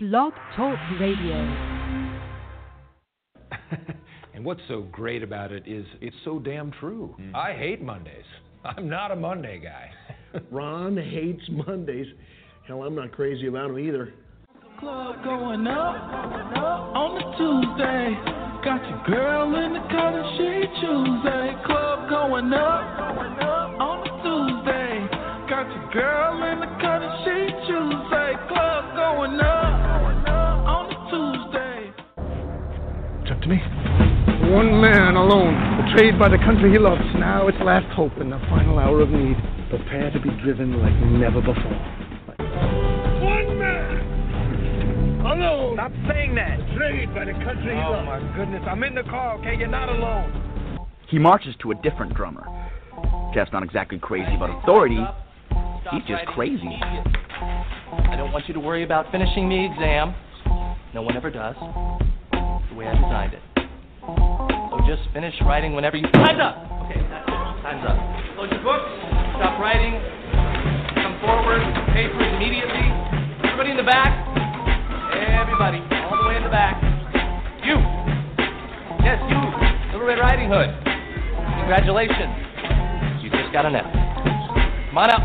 Blog Talk Radio. And what's so great about it is it's so damn true. Mm-hmm. I hate Mondays. I'm not a Monday guy. Ron hates Mondays. Hell, I'm not crazy about them either. Club going up on the Tuesday. Got your girl in the color, she Tuesday. Club going up on the Tuesday. Got your girl in the color, she Tuesday. Club going up on the Tuesday. It's up to me. One man alone, betrayed by the country he loves. Now it's last hope in the final hour of need. Prepare to be driven like never before. Alone. Stop saying that. Betrayed by the country. Oh my goodness, I'm in the car, okay? You're not alone. He marches to a different drummer. Jeff's not exactly crazy about authority. Stop. He's just crazy. Idiot. I don't want you to worry about finishing the exam. No one ever does. The way I designed it. So just finish writing whenever you... Time's up! Okay, that's it. Time's up. Close your books. Stop writing. Come forward. Papers immediately. Everybody in the back. Everybody, all the way in the back. You. Yes, you. Little Red Riding Hood. Congratulations. You just got an F. Come on up.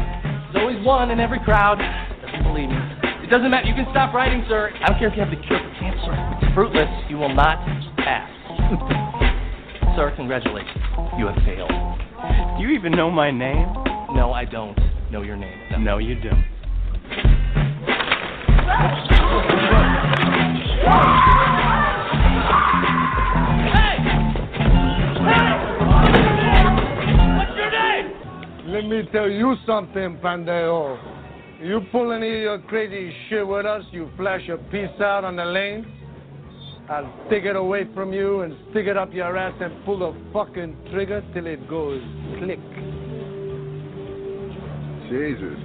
There's always one in every crowd. Doesn't believe me. It doesn't matter. You can stop writing, sir. I don't care if you have the cure for cancer. It's fruitless. You will not pass. Sir, congratulations. You have failed. Do you even know my name? No, I don't know your name. No, you don't. Hey! Hey! What's your name? Let me tell you something, Pandeo. You pull any of your crazy shit with us, you flash your piece out on the lane, I'll take it away from you and stick it up your ass and pull the fucking trigger till it goes click. Jesus.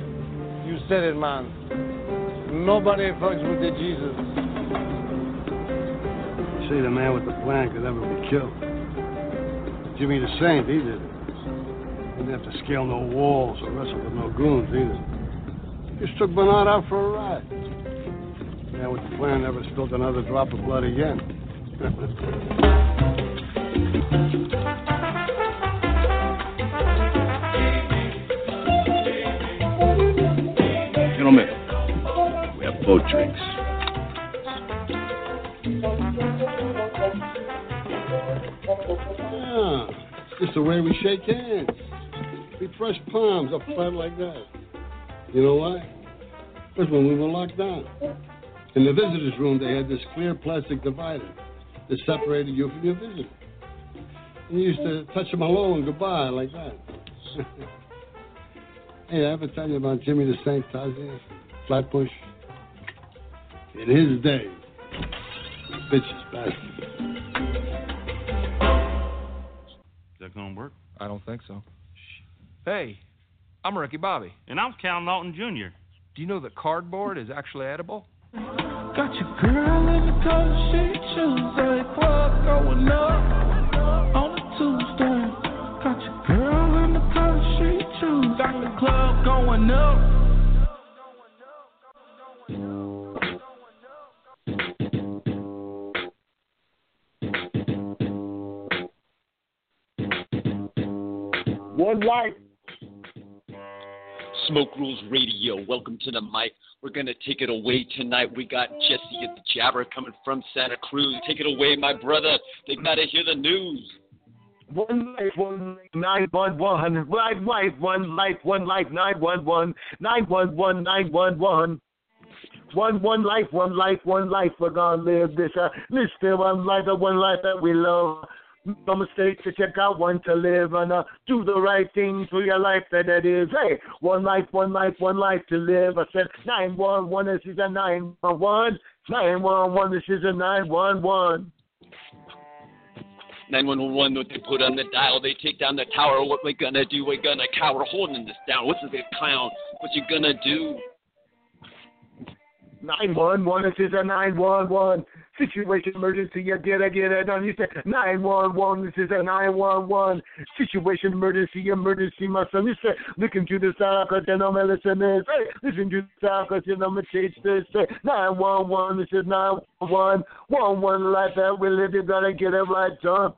You said it, man. Nobody fucks with the Jesus. See, the man with the plan could never be killed. Jimmy the Saint, he did it. He didn't have to scale no walls or wrestle with no goons either. Just took Bernard out for a ride. The man with the plan never spilled another drop of blood again. Gentlemen, we have boat drinks. It's the way we shake hands. We press palms up front like that. You know why? That's when we were locked down. In the visitors' room, they had this clear plastic divider that separated you from your visitor. And you used to touch them hello and goodbye like that. Hey, I ever tell you about Jimmy the Saint Tazier, Flatbush? In his day, bitches bastard. Gonna work? I don't think so. Hey, I'm Ricky Bobby. And I'm Cal Naughton Jr. Do you know that cardboard is actually edible? Got your girl in the color she Tuesday. Club going up on a Tuesday. Got your girl in the color she Tuesday. Got the club going up. One life. Smoke Rules Radio. Welcome to the mic. We're going to take it away tonight. We got Jesse the Jabber coming from Santa Cruz. Take it away, my brother. They got to hear the news. One life, 911. 1 life. We're going to live this out. Let's live one life that we love. No mistakes that you got one to live and do the right thing for your life that it is. Hey, one life to live. I said 911. This is a 911. 911. This is a 911. 911, what they put on the dial, they take down the tower. What we gonna do? We gonna cower, holding this down. What's this clown? What you gonna do? 911. This is a 911. situation emergency. I did. I did. I done. You said 911. This is a 911 situation emergency. Emergency, my son. You said looking to the side because you know my listeners. Hey, listen to the side because you know my change this. 911. This is 911. 11 life that we live. You gotta get it right, John.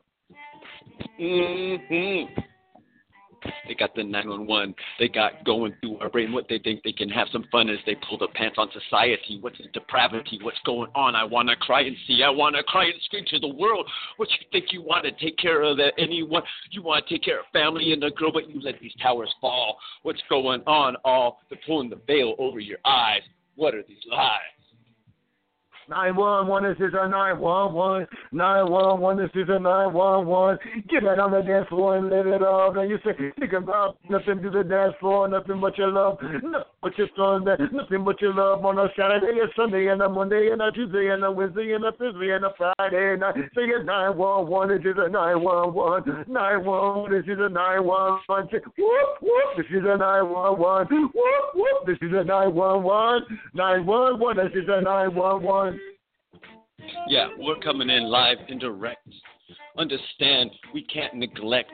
Mm-hmm. They got the 911. They got going through our brain. What they think they can have some fun as they pull the pants on society. What's the depravity? What's going on? I want to cry and see. I want to cry and scream to the world. What you think you want to take care of that anyone? You want to take care of family and the girl, but you let these towers fall. What's going on? All they're pulling the veil over your eyes. What are these lies? 911, this is a 911. 911, this is a 911. Get out on the dance floor and live it up. Now you say, think about nothing to the dance floor, nothing but your love, nothing but your Sunday, nothing but your love on a Saturday, a Sunday, and a Monday, and a Tuesday, and a Wednesday, and a Thursday, and a Friday. And I say, 911, this is a 911. 911, this is a 911. Whoop, whoop, this is a 911. Whoop, whoop, this is a 911. 911, this is a 911. Yeah, we're coming in live and direct. Understand, we can't neglect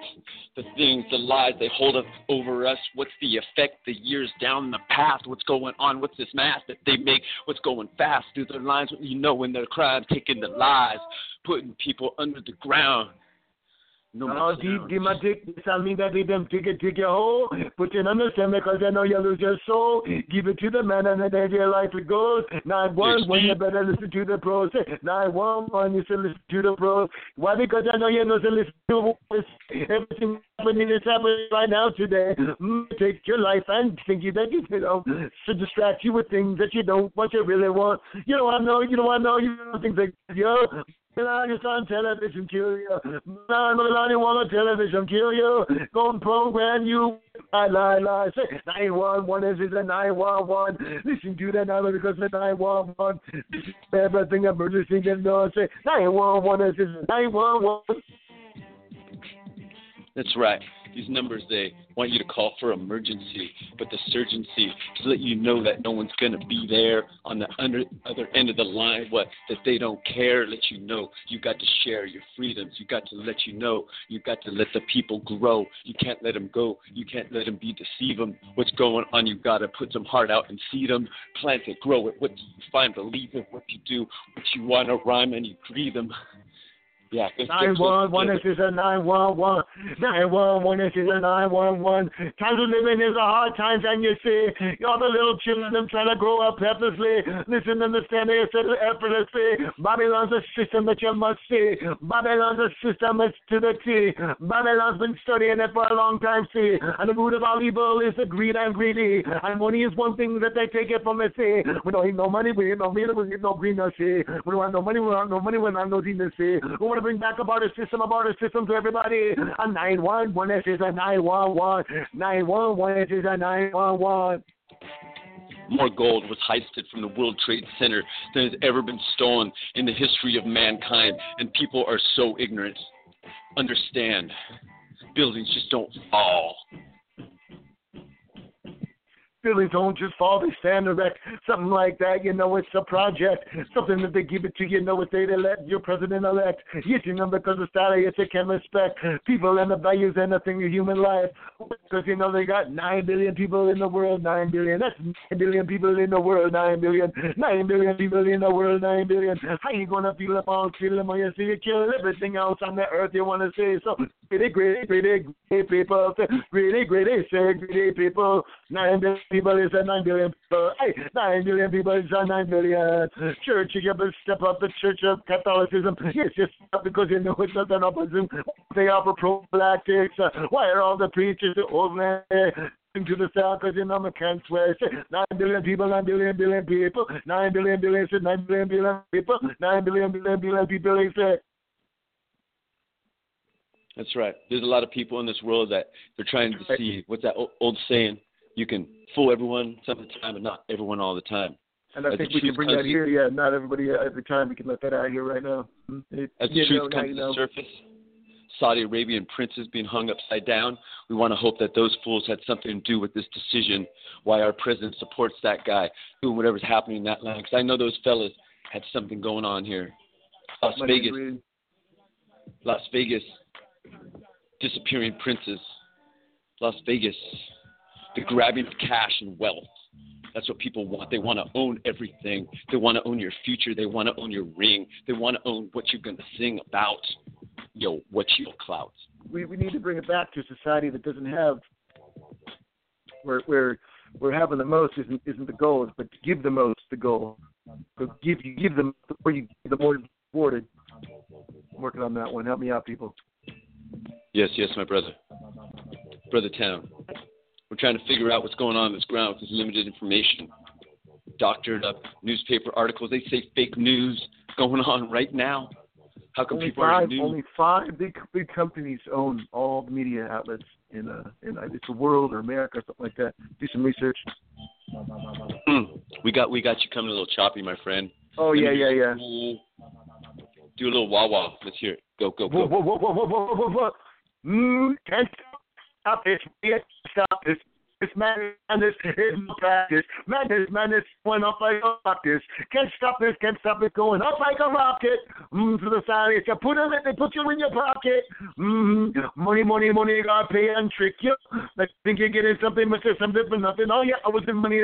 the things, the lies they hold up over us. What's the effect, the years down the path? What's going on? What's this math that they make? What's going fast through their lines? You know, in their crime, taking the lies, putting people under the ground. No, oh, deep my dick, I mean that they them dig it hole, put it under them because they know you lose your soul. Give it to the man and then your life it goes. 911, you better listen to the pros. 911, you should listen to the pros. Why? Because I know you know to listen to everything happening is happening right now today. Take your life and think that you know to distract you with things that you don't what you really want. You know I know, you know I know, you know things like yo. Melania's on television, kill you. Melania want on television, kill you. Go and program you. Lie. Say 911, this is a 911. Listen to that number because the 911. This is everything emergency can do. Say 911, this is a 911. That's right. These numbers, they want you to call for emergency, but the surgency to let you know that no one's going to be there on the other end of the line, what, that they don't care, let you know you got to share your freedoms. You got to let you know. You got to let the people grow. You can't let them go. You can't let them be deceive them. What's going on? You got to put some heart out and seed them, plant it, grow it. What do you find? Believe it. What you do, what you want to rhyme and you breathe them. Yeah, 911, this is a 911. 911, this is a 911. Times of living is a hard times, and you see, all the little children them trying to grow up helplessly. Listen, understand, they said effortlessly. Babylon's a system that you must see. Babylon's a system that's to the T. Babylon's been studying it for a long time, see. And the root of all evil is the greed and greedy. And money is one thing that they take it from the sea. We don't need no money, we need no meat, we need no green, no sea. We don't want no money, we don't have no money, we don't have no green, no sea. We want to bring back about a system to everybody. A 911, this is a 911. 911, this is a 911. More gold was heisted from the World Trade Center than has ever been stolen in the history of mankind, and people are so ignorant. Understand, buildings just don't fall. Buildings don't just fall, they stand erect, something like that, you know, it's a project, something that they give it to, you know, what they elect, your president-elect, you know, because the style yes, they can respect people and the values and the thing of human life, because, you know, they got 9 billion people in the world, 9 billion, that's 9 billion people in the world, 9 billion, 9 billion people in the world, 9 billion, how you gonna feel about them when you see you kill everything else on the earth you wanna say, so, greedy people, greedy people, 9 billion people is a 9 billion people. Hey, 9 billion people is a 9 billion. Church, you better step up. The Church of Catholicism. Yes, just because you know it's not an opposite. They are prophylactics. Why are all the preachers the old man? To the south, because you know I can't swear. 9 billion people, 9 billion people, 9 billion, 9 billion people, 9 billion people. He said. That's right. There's a lot of people in this world that they're trying to deceive. What's that old saying? You can fool everyone some of the time, but not everyone all the time. And I think we can bring that here. Yeah, not everybody every time. We can let that out here right now. As the truth comes to the surface, Saudi Arabian princes being hung upside down, we want to hope that those fools had something to do with this decision, why our president supports that guy, doing whatever's happening in that land. Because I know those fellas had something going on here. Las Vegas. Disappearing princes. Las Vegas. The grabbing of cash and wealth. That's what people want. They want to own everything. They want to own your future. They want to own your ring. They want to own what you're going to sing about. Yo, what's your clout? We need to bring it back to a society that doesn't have where having the most isn't the goal, but to give the most the goal. So give them where you the more rewarded. I'm working on that one. Help me out, people. Yes, my brother. Brother Town. We're trying to figure out what's going on this ground with this limited information. Doctored up newspaper articles. They say fake news going on right now. How come only people are new? Only 5 big companies own all the media outlets in it's the world or America or something like that. Do some research. We got you coming a little choppy, my friend. Oh, yeah. Do a little wah-wah. Let's hear it. Go. Whoa. Stop this. Stop this. It's madness. It's practice. Madness. Went up like a rocket. Can't stop this. Can't stop it going up like a rocket. To the science. You put it. They put you in your pocket. Money. You gotta pay and trick you. I think you're getting something, but there's something for nothing. Oh yeah, I was in money.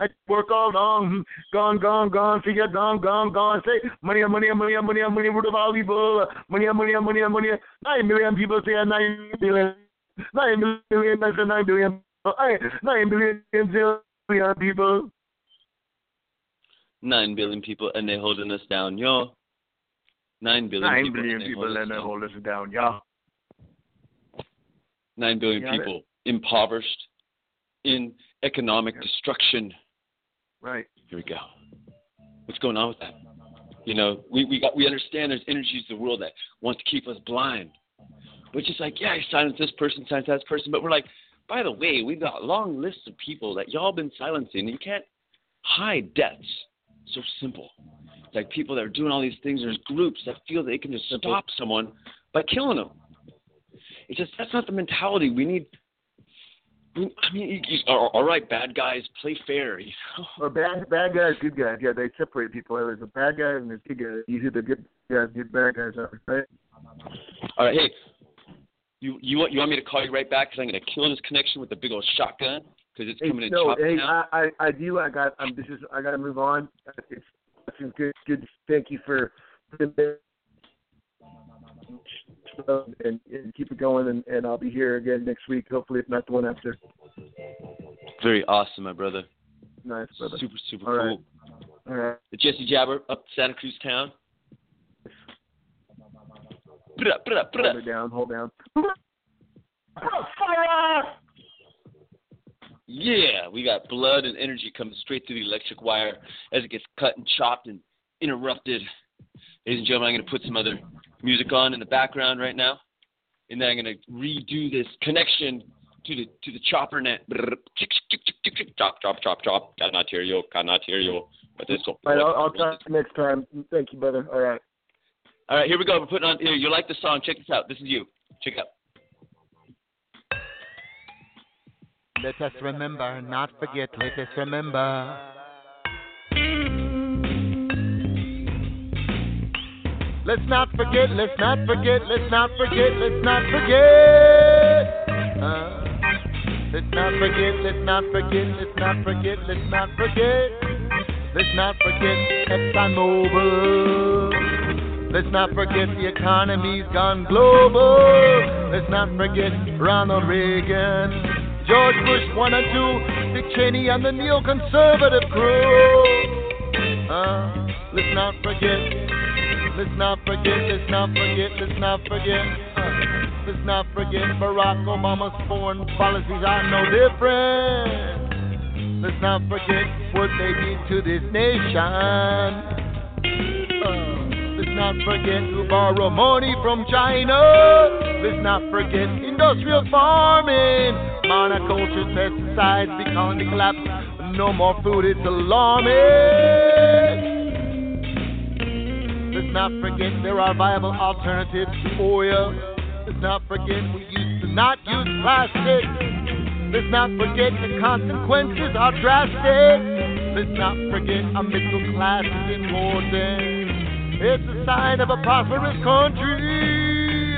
I work all long. Gone. See ya. Gone. Say money. Root of all evil. Money. 9 million people say 9 million. 9 million. That's 9 million. 9 billion people. 9 billion people, and they're holding us down, y'all. 9 billion. 9 billion people, and they hold us down, y'all. 9 billion people impoverished, in economic destruction. Right. Here we go. What's going on with that? You know, we understand there's energies in the world that want to keep us blind. We're just like, yeah, silence this person, silence that person, but we're like, by the way, we've got a long list of people that y'all been silencing. You can't hide deaths. So simple. It's like people that are doing all these things. There's groups that feel they can just stop someone by killing them. It's just that's not the mentality we need. All right, bad guys play fair. You know? Or bad guys, good guys. Yeah, they separate people. There's a bad guy and there's good guys. You see the good guys, good bad guys are right. All right, hey. You want me to call you right back because I'm going to kill this connection with a big old shotgun because it's coming in chopping now. I do. I got to move on. It's good. Thank you for and keep it going. And I'll be here again next week, hopefully, if not the one after. Very awesome, my brother. Nice, brother. Super all cool. Right. All right. The Jesse Jabber up Santa Cruz town. Hold down. Yeah, we got blood and energy coming straight through the electric wire as it gets cut and chopped and interrupted. Ladies and gentlemen, I'm going to put some other music on in the background right now, and then I'm going to redo this connection to the chopper net. Chop. Cannot hear you. But this will. I'll try next time. Thank you, brother. All right. All right, here we go. We're putting on. Here, you like the song? Check this out. This is you. Check it out. Let us remember, not forget. Let us remember. Let's not forget. Let's not forget. Let's not forget. Let's not forget. Let's not forget. Let's not forget. Let's not forget. Let's not forget. Let's not forget. ExxonMobil. Let's not forget the economy's gone global. Let's not forget Ronald Reagan, George Bush 1 and 2, Dick Cheney and the neoconservative crew. Let's not forget. Let's not forget. Let's not forget. Let's not forget. Let's not forget Barack Obama's foreign policies are no different. Let's not forget what they did to this nation. Let's not forget to borrow money from China. Let's not forget industrial farming, monoculture, pesticides, becoming the collapse. No more food, it's alarming. Let's not forget there are viable alternatives to oil. Let's not forget we used to not use plastic. Let's not forget the consequences are drastic. Let's not forget a middle class is important. It's a sign of a prosperous country.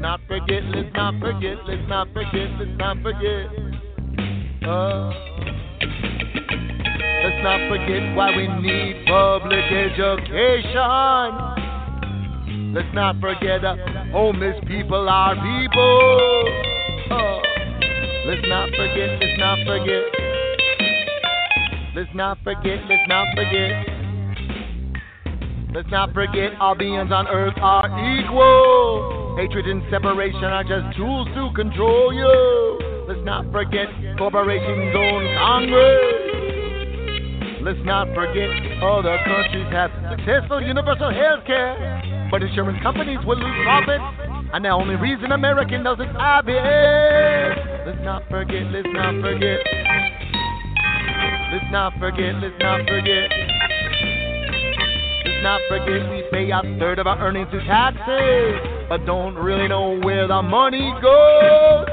Not forget, let's not forget, let's not forget, let's not forget. Let's not forget why we need public education. Let's not forget homeless people are people. Let's not forget, let's not forget. Let's not forget, let's not forget. Let's not forget all beings on earth are equal. Hatred and separation are just tools to control you. Let's not forget corporations own Congress. Let's not forget other countries have successful universal health care, but insurance companies will lose profits. And the only reason American does is IBS. Let's not forget, let's not forget. Let's not forget, let's not forget. Let's not forget we pay a third of our earnings to taxes, but don't really know where the money goes.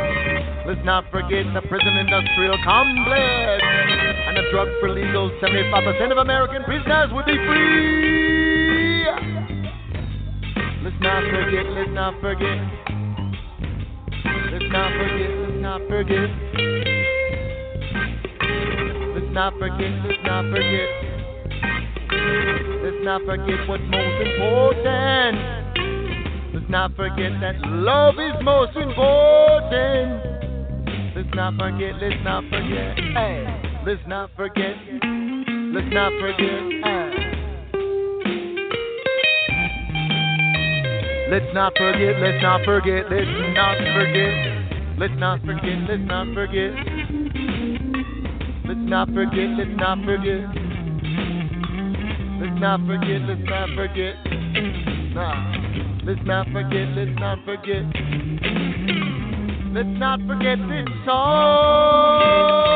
Let's not forget the prison industrial complex and the drug for legal. 75% of American prisoners would be free. Let's not forget, let's not forget. Let's not forget, let's not forget. Let's not forget, let's not forget. Let's not forget what's most important. Let's not forget that love is most important. Let's not forget, let's not forget. Hey, let's not forget. Let's not forget. Hey. Let's not forget, let's not forget, let's not forget. Let's not forget, let's not forget. Let's not forget, let's not forget. Let's not forget, let's not forget. Let's not forget, let's not forget. Let's not forget this song.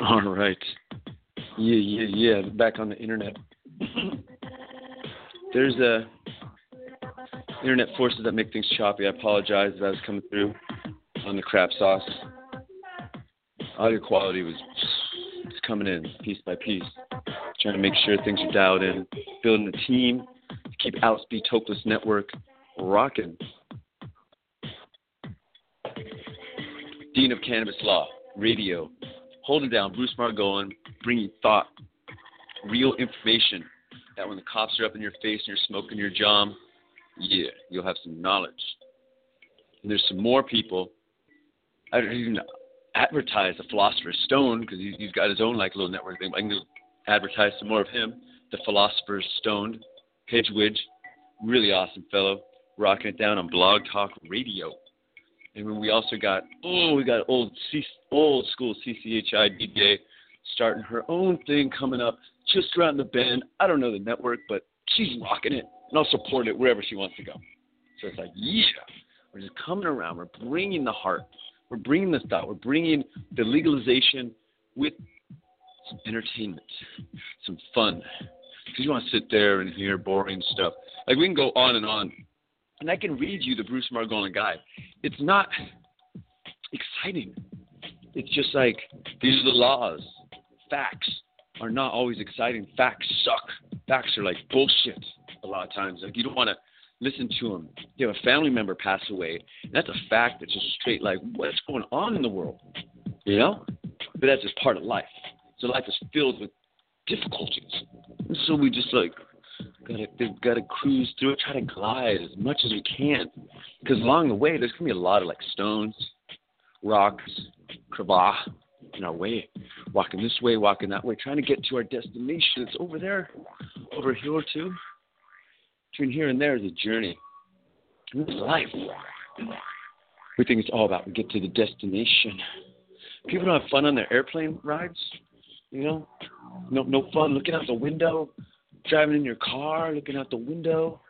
All right. Yeah. Back on the internet. There's internet forces that make things choppy. I apologize if I was coming through on the crap sauce. Audio quality was just coming in piece by piece. Trying to make sure things are dialed in. Building the team. Keep Alice B. Toklas Network rocking. Dean of Cannabis Law, radio. Hold it down, Bruce Margolin, bringing thought, real information, that when the cops are up in your face and you're smoking your jam, yeah, you'll have some knowledge. And there's some more people. I don't even advertise the Philosopher's Stone because he's got his own like little network thing. But I can advertise some more of him, the Philosopher's Stone, Hedgewidge, really awesome fellow, rocking it down on Blog Talk Radio. And then we also got, old school CCHI DJ starting her own thing coming up just around the bend. I don't know the network, but she's rocking it. And I'll support it wherever she wants to go. So it's like, yeah, we're just coming around. We're bringing the heart. We're bringing the thought. We're bringing the legalization with some entertainment, some fun. Because you want to sit there and hear boring stuff. Like we can go on and on. And I can read you the Bruce Margolin Guide. It's not exciting. It's just like, these are the laws. Facts are not always exciting. Facts suck. Facts are like bullshit a lot of times. Like, you don't want to listen to them. You have a family member pass away. And that's a fact that's just straight like, what's going on in the world? You know? But that's just part of life. So life is filled with difficulties. And so we just like... They've got to cruise through it, try to glide as much as we can. Because along the way, there's going to be a lot of like stones, rocks, crevasse in our way. Walking this way, walking that way, trying to get to our destination. It's over there, over here or two. Between here and there is a journey. And this life, we think it's all about we get to the destination. People don't have fun on their airplane rides, you know? No fun looking out the window. Driving in your car, looking out the window,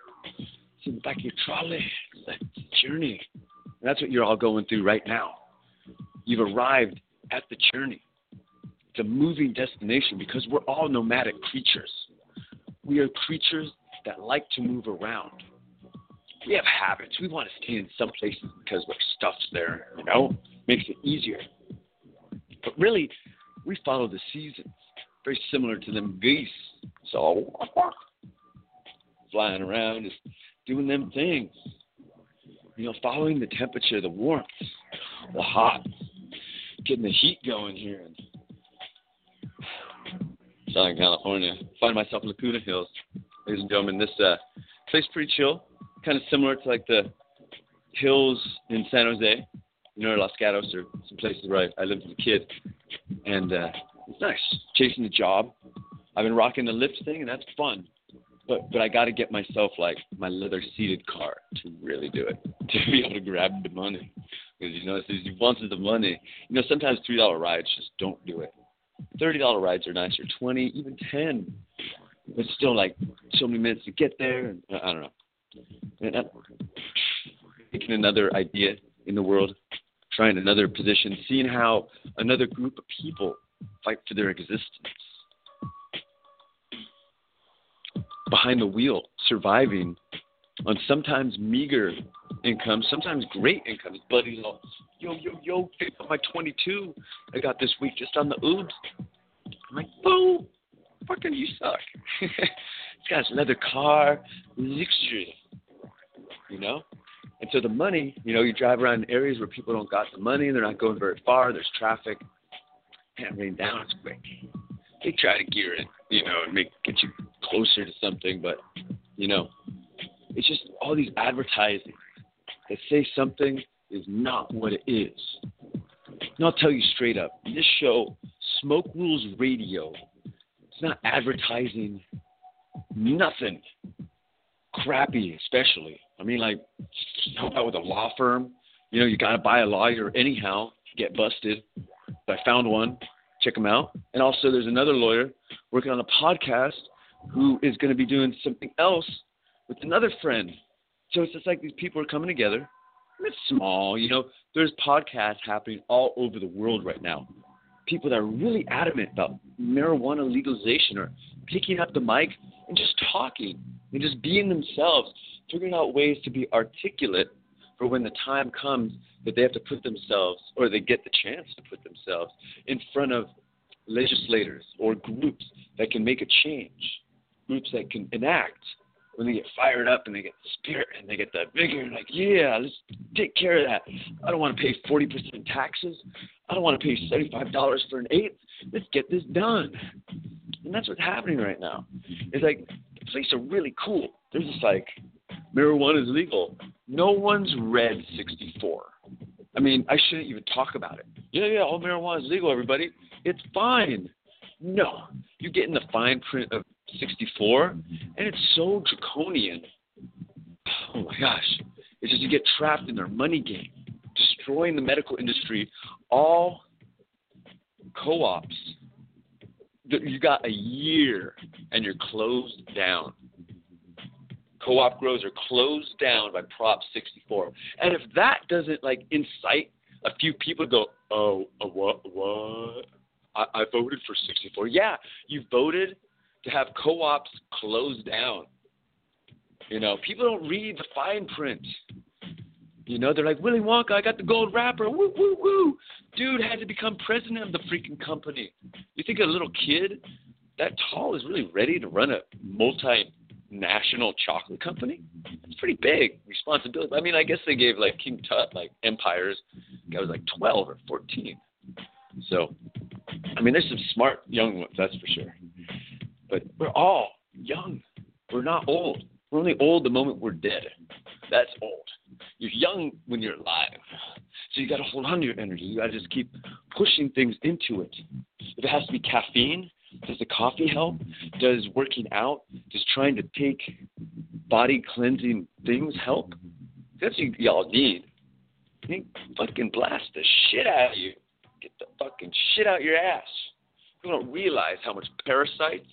sitting in the back of your trolley. It's a journey. And that's what you're all going through right now. You've arrived at the journey. a moving destination because we're all nomadic creatures. We are creatures that like to move around. We have habits. We want to stay in some places because we're stuffed there, you know? Makes it easier. But really, we follow the seasons, very similar to them geese. So, flying around is doing them things. You know, following the temperature, the warmth, the hot, getting the heat going here in Southern California. Find myself in Laguna Hills. Ladies and gentlemen, this place is pretty chill. Kind of similar to like the hills in San Jose, you know, Los Gatos, or some places where I lived as a kid. And it's nice. Chasing the job. I've been rocking the Lyft thing, and that's fun. But I got to get myself, like, my leather-seated car to really do it, to be able to grab the money. Because, you know, as soon as you want the money, you know, sometimes $3 rides just don't do it. $30 rides are nicer, $20, even $10. It's still, like, so many minutes to get there. And, I don't know. And I'm taking another idea in the world, trying another position, seeing how another group of people fight for their existence. Behind the wheel, surviving on sometimes meager income, sometimes great income. His buddy's all, yo, pick up my 22 I got this week just on the oobs. I'm like, boo, fucking you suck. This guy's leather car, luxury, you know? And so the money, you know, you drive around in areas where people don't got the money, they're not going very far, there's traffic, can't rain down as quick. They try to gear it, you know, and get you closer to something, but, you know, it's just all these advertising that say something is not what it is. And I'll tell you straight up, this show, Smoke Rules Radio, it's not advertising nothing crappy, especially. I mean, like, help out with a law firm. You know, you got to buy a lawyer anyhow, get busted. But I found one. Check them out. And also there's another lawyer working on a podcast who is going to be doing something else with another friend. So it's just like these people are coming together. And it's small, you know. There's podcasts happening all over the world right now. People that are really adamant about marijuana legalization are picking up the mic and just talking and just being themselves, figuring out ways to be articulate for when the time comes that they have to put themselves, or they get the chance to put themselves in front of legislators or groups that can make a change, groups that can enact when they get fired up and they get the spirit and they get that vigor and like, yeah, let's take care of that. I don't want to pay 40% taxes. I don't want to pay $75 for an eighth. Let's get this done. And that's what's happening right now. It's like, the police are really cool. They're just like, marijuana is legal. No one's read 64. I mean, I shouldn't even talk about it. Yeah, all marijuana is legal, everybody. It's fine. No. You get in the fine print of 64, and it's so draconian. Oh, my gosh. It's just you get trapped in their money game, destroying the medical industry, all co-ops. You got a year, and you're closed down. Co-op grows are closed down by Prop 64. And if that doesn't, like, incite a few people to go, oh, what? I voted for 64. Yeah, you voted to have co-ops closed down. You know, people don't read the fine print. You know, they're like, Willy Wonka, I got the gold wrapper. Woo, woo, woo. Dude had to become president of the freaking company. You think a little kid that tall is really ready to run a multinational chocolate company? It's pretty big responsibility. I mean, I guess they gave like King Tut like empires. I was like 12 or 14. So, I mean, there's some smart young ones, that's for sure. But we're all young. We're not old. We're only old the moment we're dead. That's old. You're young when you're alive. So you got to hold on to your energy. You got to just keep pushing things into it. If it has to be caffeine, does the coffee help? Does working out, just trying to take body cleansing things help? That's what y'all need. You fucking blast the shit out of you. Get the fucking shit out your ass. You don't realize how much parasites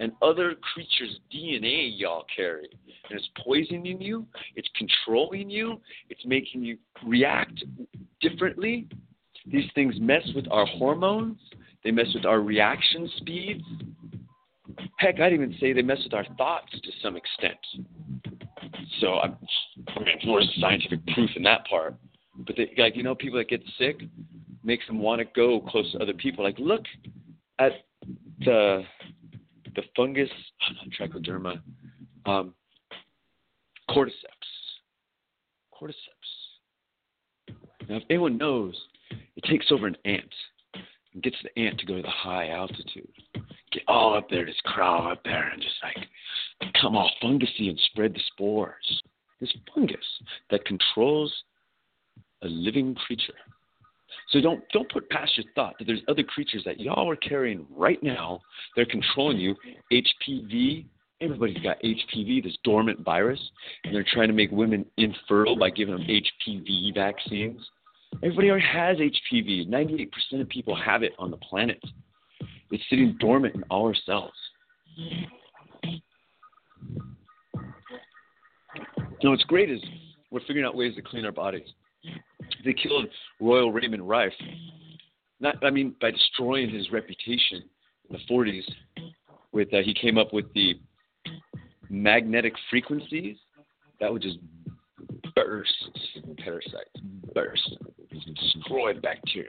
and other creatures' DNA y'all carry. And it's poisoning you. It's controlling you. It's making you react differently. These things mess with our hormones. They mess with our reaction speeds. Heck, I'd even say they mess with our thoughts to some extent. So there's scientific proof in that part. But they, like, you know, people that get sick makes them want to go close to other people. Like, look at the fungus, trichoderma, cordyceps. Now, if anyone knows, it takes over an ant and gets the ant to go to the high altitude. Get all up there, just crawl up there and just like come all fungusy and spread the spores. This fungus that controls a living creature. So don't put past your thought that there's other creatures that y'all are carrying right now. They're controlling you. HPV. Everybody's got HPV, this dormant virus, and they're trying to make women infertile by giving them HPV vaccines. Everybody already has HPV. 98% of people have it on the planet. It's sitting dormant in all our cells. Now, what's great is we're figuring out ways to clean our bodies. They killed Royal Raymond Rife, by destroying his reputation in the 40s. With he came up with the magnetic frequencies that would just burst, destroy bacteria.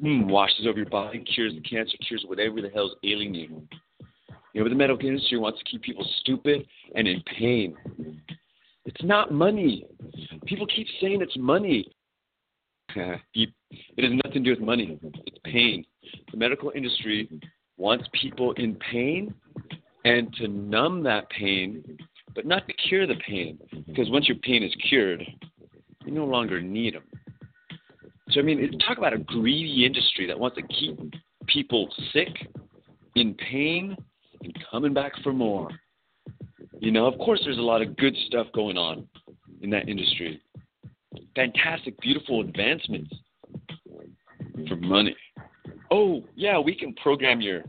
Washes over your body, cures the cancer, cures whatever the hell's ailing you. You know, but the medical industry wants to keep people stupid and in pain. It's not money. People keep saying it's money. It has nothing to do with money. It's pain. The medical industry wants people in pain and to numb that pain, but not to cure the pain. Because once your pain is cured, you no longer need them. So, talk about a greedy industry that wants to keep people sick, in pain, and coming back for more. You know, of course there's a lot of good stuff going on in that industry. Fantastic, beautiful advancements for money. Oh, yeah, we can program your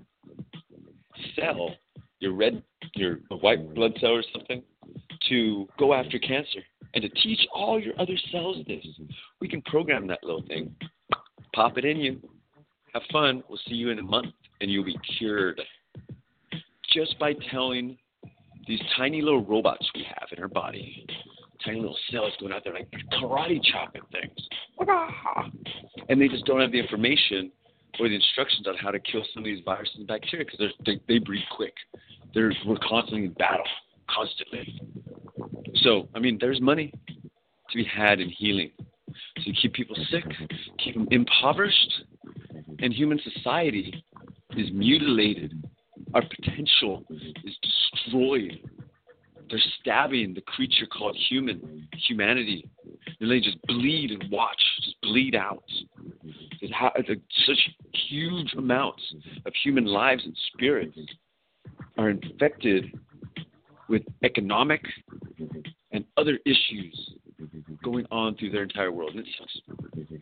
cell, your white blood cell or something, to go after cancer and to teach all your other cells this. We can program that little thing. Pop it in you. Have fun. We'll see you in a month, and you'll be cured. Just by telling these tiny little robots we have in our body, tiny little cells going out there like karate chopping things. And they just don't have the information or the instructions on how to kill some of these viruses and bacteria because they breed quick. We're constantly in battle, constantly. So, there's money to be had in healing. So you keep people sick, keep them impoverished, and human society is mutilated. Our potential is destroyed. They're stabbing the creature called humanity. And they just bleed and watch, just bleed out. Such huge amounts of human lives and spirits are infected with economic and other issues going on through their entire world. And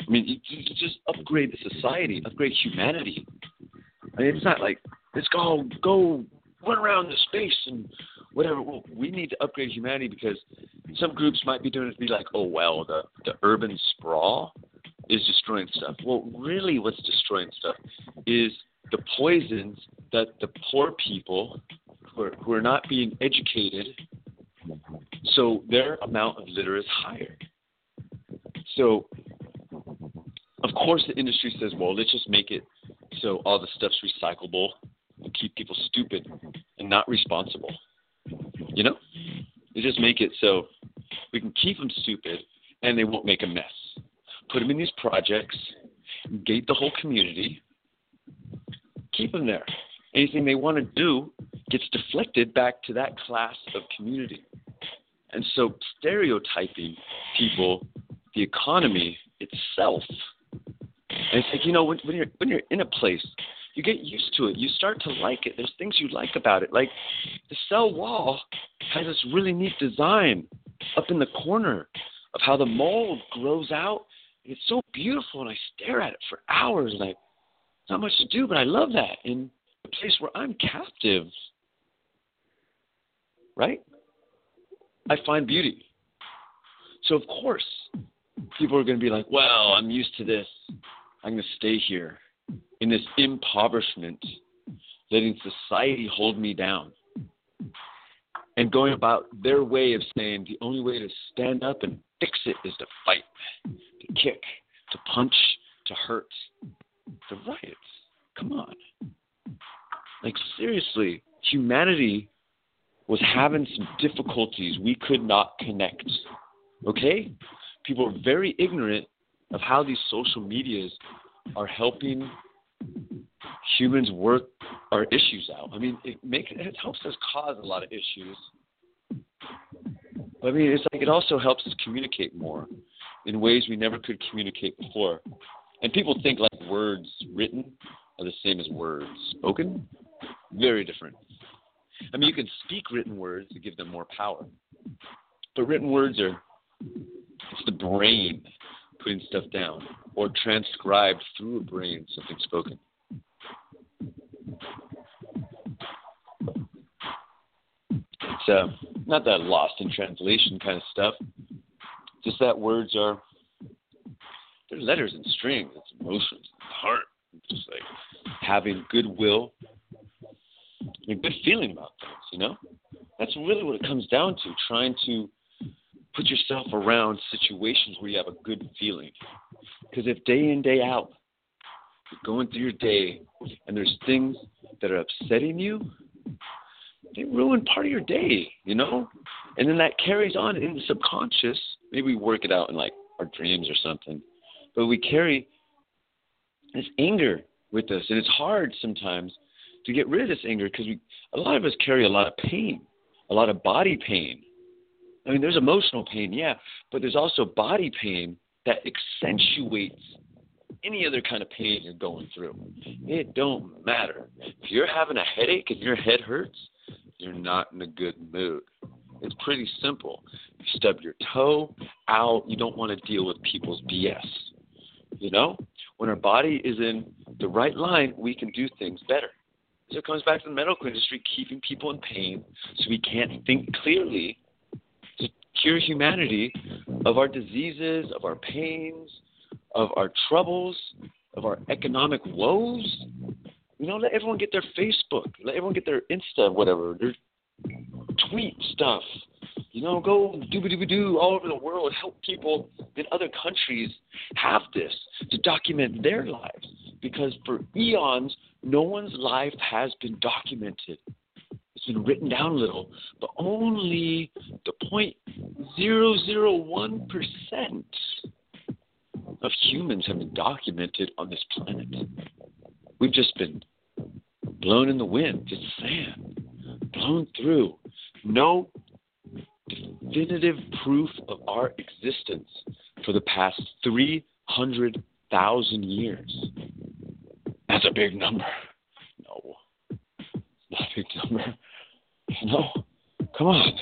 it's just upgrade the society, upgrade humanity. It's not like, let's go run around the space and whatever. Well, we need to upgrade humanity because some groups might be doing it to be like, oh, well, the urban sprawl is destroying stuff. Well, really what's destroying stuff is the poisons that the poor people who are not being educated, so their amount of litter is higher. So, of course, the industry says, well, let's just make it so all the stuff's recyclable and keep people stupid and not responsible. You know? They just make it so we can keep them stupid and they won't make a mess. Put them in these projects, gate the whole community, keep them there. Anything they want to do gets deflected back to that class of community. And so stereotyping people, the economy itself. And it's like, you know, when you're in a place, you get used to it. You start to like it. There's things you like about it. Like the cell wall has this really neat design up in the corner of how the mold grows out. It's so beautiful, and I stare at it for hours, and it's not much to do, but I love that. In a place where I'm captive, right, I find beauty. So, of course, people are going to be like, well, I'm used to this. I'm going to stay here in this impoverishment, letting society hold me down. And going about their way of saying the only way to stand up and fix it is to fight, to kick, to punch, to hurt, to riot. Come on. Like, seriously, humanity was having some difficulties. We could not connect. Okay? People are very ignorant of how these social medias are helping humans work our issues out. I mean, it helps us cause a lot of issues. But I mean, it's like it also helps us communicate more in ways we never could communicate before. And people think like words written are the same as words spoken. Very different. I mean, you can speak written words to give them more power. But written words are, it's the brain putting stuff down or transcribed through a brain, something spoken. It's not that lost in translation kind of stuff. Just that words are, they're letters and strings. It's emotions, heart. It's just like having goodwill and a good feeling about things, you know? That's really what it comes down to, trying to put yourself around situations where you have a good feeling. Because if day in, day out, you're going through your day and there's things that are upsetting you, they ruin part of your day, you know? And then that carries on in the subconscious. Maybe we work it out in, like, our dreams or something. But we carry this anger with us. And it's hard sometimes to get rid of this anger because a lot of us carry a lot of pain, a lot of body pain. I mean, there's emotional pain, yeah, but there's also body pain that accentuates any other kind of pain you're going through. It don't matter. If you're having a headache and your head hurts, you're not in a good mood. It's pretty simple. You stub your toe out. You don't want to deal with people's BS. You know? When our body is in the right line, we can do things better. So it comes back to the medical industry, keeping people in pain so we can't think clearly to cure humanity of our diseases, of our pains, of our troubles, of our economic woes. You know, let everyone get their Facebook. Let everyone get their Insta, whatever, their tweet stuff. You know, go dooby-dooby-doo all over the world, help people in other countries have this to document their lives. Because for eons, no one's life has been documented. It's been written down a little, but only the 0.001% of humans have been documented on this planet. We've just been blown in the wind, just sand, blown through. No definitive proof of our existence for the past 300,000 years. That's a big number. No, it's not a big number. No, come on.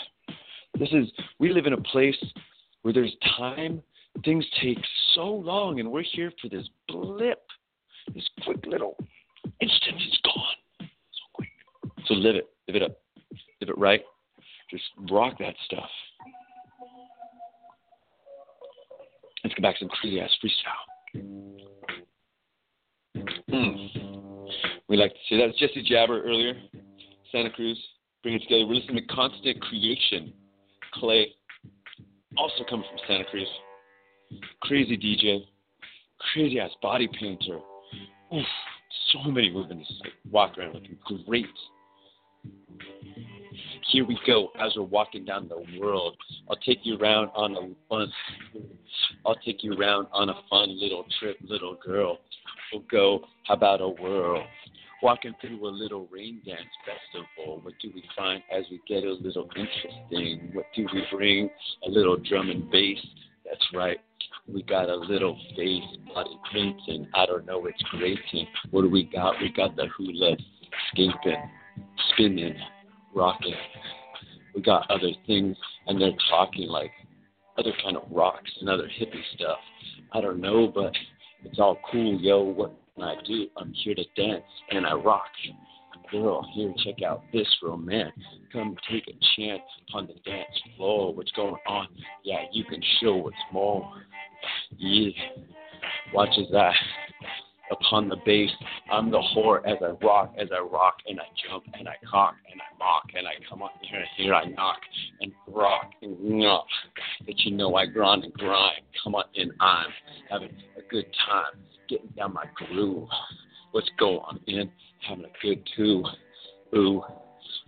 We live in a place where there's time. Things take so long, and we're here for this blip, this quick little instant is gone. So quick. So live it. Live it up. Live it right. Just rock that stuff. Let's get back to some crazy-ass freestyle. We like to see that. It's Jesse Jabber earlier. Santa Cruz. Bring it together. We're listening to Constant Creation. Clay. Also coming from Santa Cruz. Crazy DJ. Crazy-ass body painter. Oof. So many movements. Walk around looking great. Here we go as we're walking down the world. I'll take you around on a fun little trip, little girl. We'll go, how about a whirl? Walking through a little rain dance festival. What do we find as we get a little interesting? What do we bring? A little drum and bass. That's right. We got a little face body painting. I don't know, it's grating. What do we got? We got the hula escaping, spinning, rocking. We got other things, and they're talking like other kind of rocks and other hippie stuff. I don't know, but it's all cool, yo. What can I do? I'm here to dance, and I rock. Girl, here, check out this romance. Come take a chance on the dance floor. What's going on? Yeah, you can show what's more. Ye watches that upon the bass. I'm the whore as I rock, and I jump, and I cock, and I mock, and I come up here, and here I knock, and rock, and knock, that you know I grind and grind, come on in, I'm having a good time, getting down my groove, let's go, I'm in, having a good two, ooh,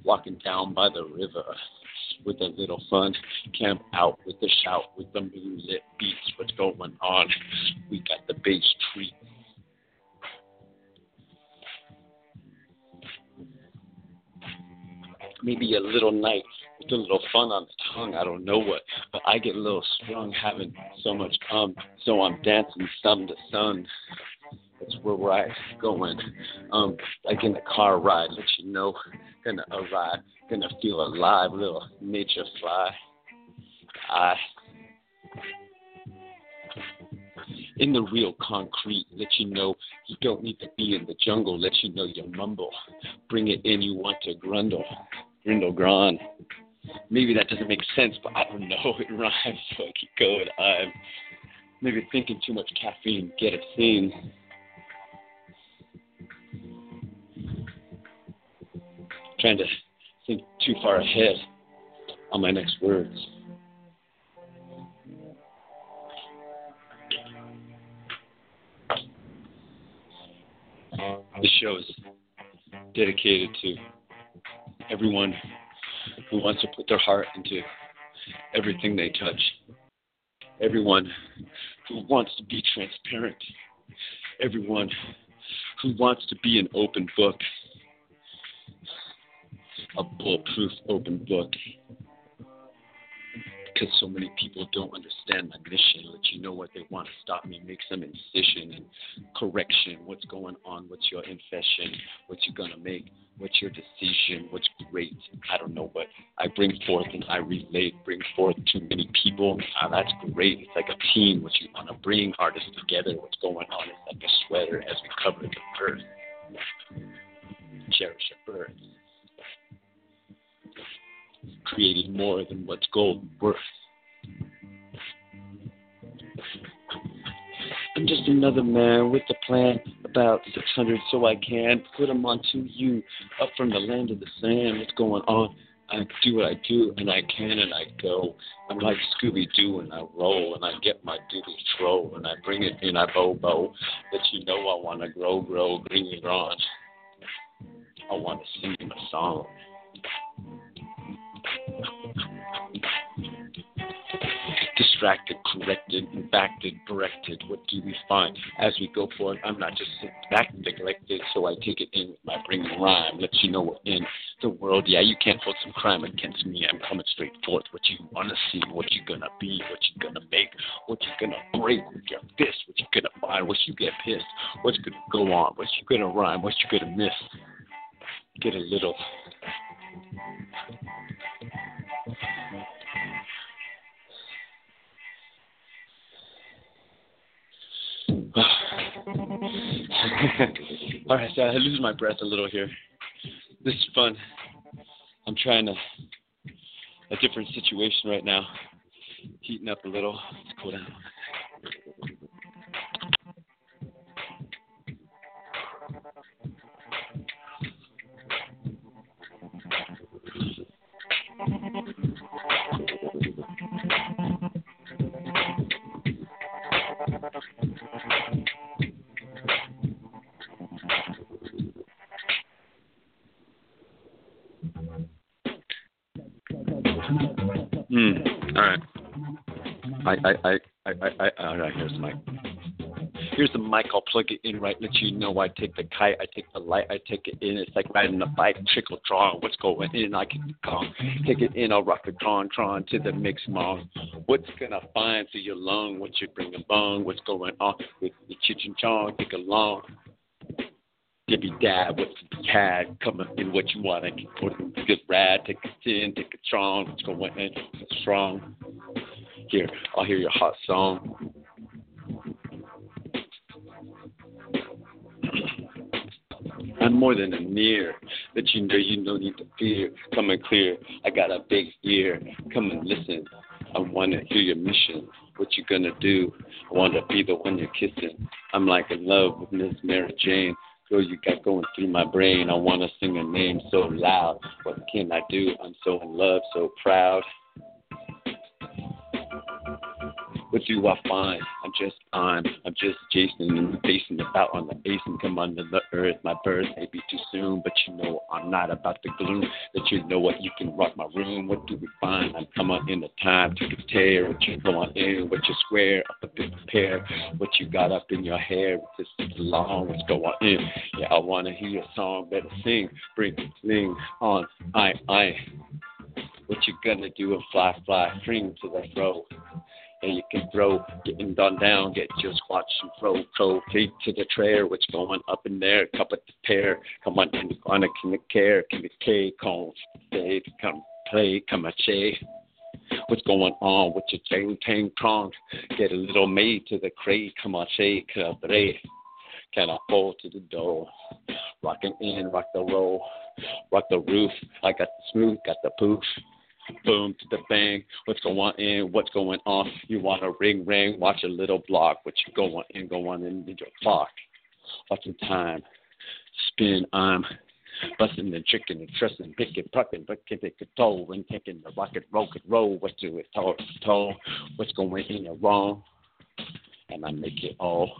walking down by the river, with a little fun, camp out with the shout, with the music beats, what's going on, we got the bass treat. Maybe a little night with a little fun on the tongue, I don't know what, but I get a little strung having so much fun, so I'm dancing sun to sun. That's where we're going. Like in the car ride, let you know, gonna arrive, gonna feel alive, little nature fly. In the real concrete, let you know you don't need to be in the jungle, let you know you mumble. Bring it in, you want to grundle. Grindel Gron. Maybe that doesn't make sense, but I don't know. It rhymes, so I keep going. I'm maybe thinking too much caffeine, get a thing. Trying to think too far ahead on my next words. This show is dedicated to everyone who wants to put their heart into everything they touch. Everyone who wants to be transparent. Everyone who wants to be an open book. A bulletproof open book. Because so many people don't understand my mission, let you know what they want to stop me, make some incision and correction, what's going on, what's your infession, what you gonna make, what's your decision, what's great, I don't know what, I bring forth and I relate, bring forth too many people, ah, that's great, it's like a team, what you wanna bring, artists together, what's going on, it's like a sweater as we cover the earth, cherish a birth. Creating more than what's gold worth. I'm just another man with a plan, about 600 so I can put them onto you, up from the land of the sand. What's going on? I do what I do, and I can, and I go. I'm like Scooby-Doo, and I roll, and I get my doodle troll, and I bring it in, I bobo, that you know I want to grow, bring it on. I want to sing him a song. Distracted, corrected, impacted, corrected. What do we find as we go forward? I'm not just sitting back and neglected, so I take it in with my bring rhyme. Let you know we're in the world. Yeah, you can't hold some crime against me. I'm coming straight forth. What you wanna see? What you gonna be? What you gonna make? What you gonna break with your fist? What you gonna find? What you get pissed? What's gonna go on? What you gonna rhyme? What you gonna miss? Get a little. Alright, so I lose my breath a little here. This is fun. I'm trying a different situation right now. Heating up a little. Let's cool down. Alright, here's the mic, I'll plug it in right, let you know I take the kite, I take the light, I take it in, it's like riding a bike, trickle, draw, what's going in, I can calm, take it in, I'll rock the tron, to the mix, mom, what's gonna find through your lung, what you bring along, what's going on with the chichin chong, take along, dibby dab, what's had, come up in what you want, I can put in good rad, take a tin, take a tron, what's going in, what's strong. Here, I'll hear your hot song. I'm more than a near, that you know need to fear. Coming clear, I got a big ear. Come and listen, I want to hear your mission. what you gonna do? I wanna be the one you're kissing. I'm like in love with Miss Mary Jane. Girl, you got going through my brain. I wanna sing her name so loud. What can I do? I'm so in love, so proud. What do I find? I'm just Jason and facing about on the basin and come under the earth. My birth may be too soon, but you know I'm not about the gloom. That you know what, you can rock my room. What do we find? I'm coming in the time to tear. What you going in? What you square up a good pair? What you got up in your hair? This is long. What's going in? Yeah, I wanna hear a song. Better sing. Bring sling on. I. What you gonna do? And fly, fling to the throw. And you can throw, getting done down, get your squats and throw, feet to the trail, what's going up in there, cup at the pair, come on, can I care, can I take, come play, come at say. What's going on with your tang, prong, get a little maid to the crate, come on, say, cabaret, can I fall to the door, rocking in, rock the roll, rock the roof, I got the smooth, got the poof. Boom to the bang, what's going in, what's going on, you want a ring, watch a little block, what you go on in your clock, watching time, spin, I'm busting and tricking and trusting, picking, pucking, but can take control and taking the rocket, roll, what do it, toll, what's going in and wrong, and I make it all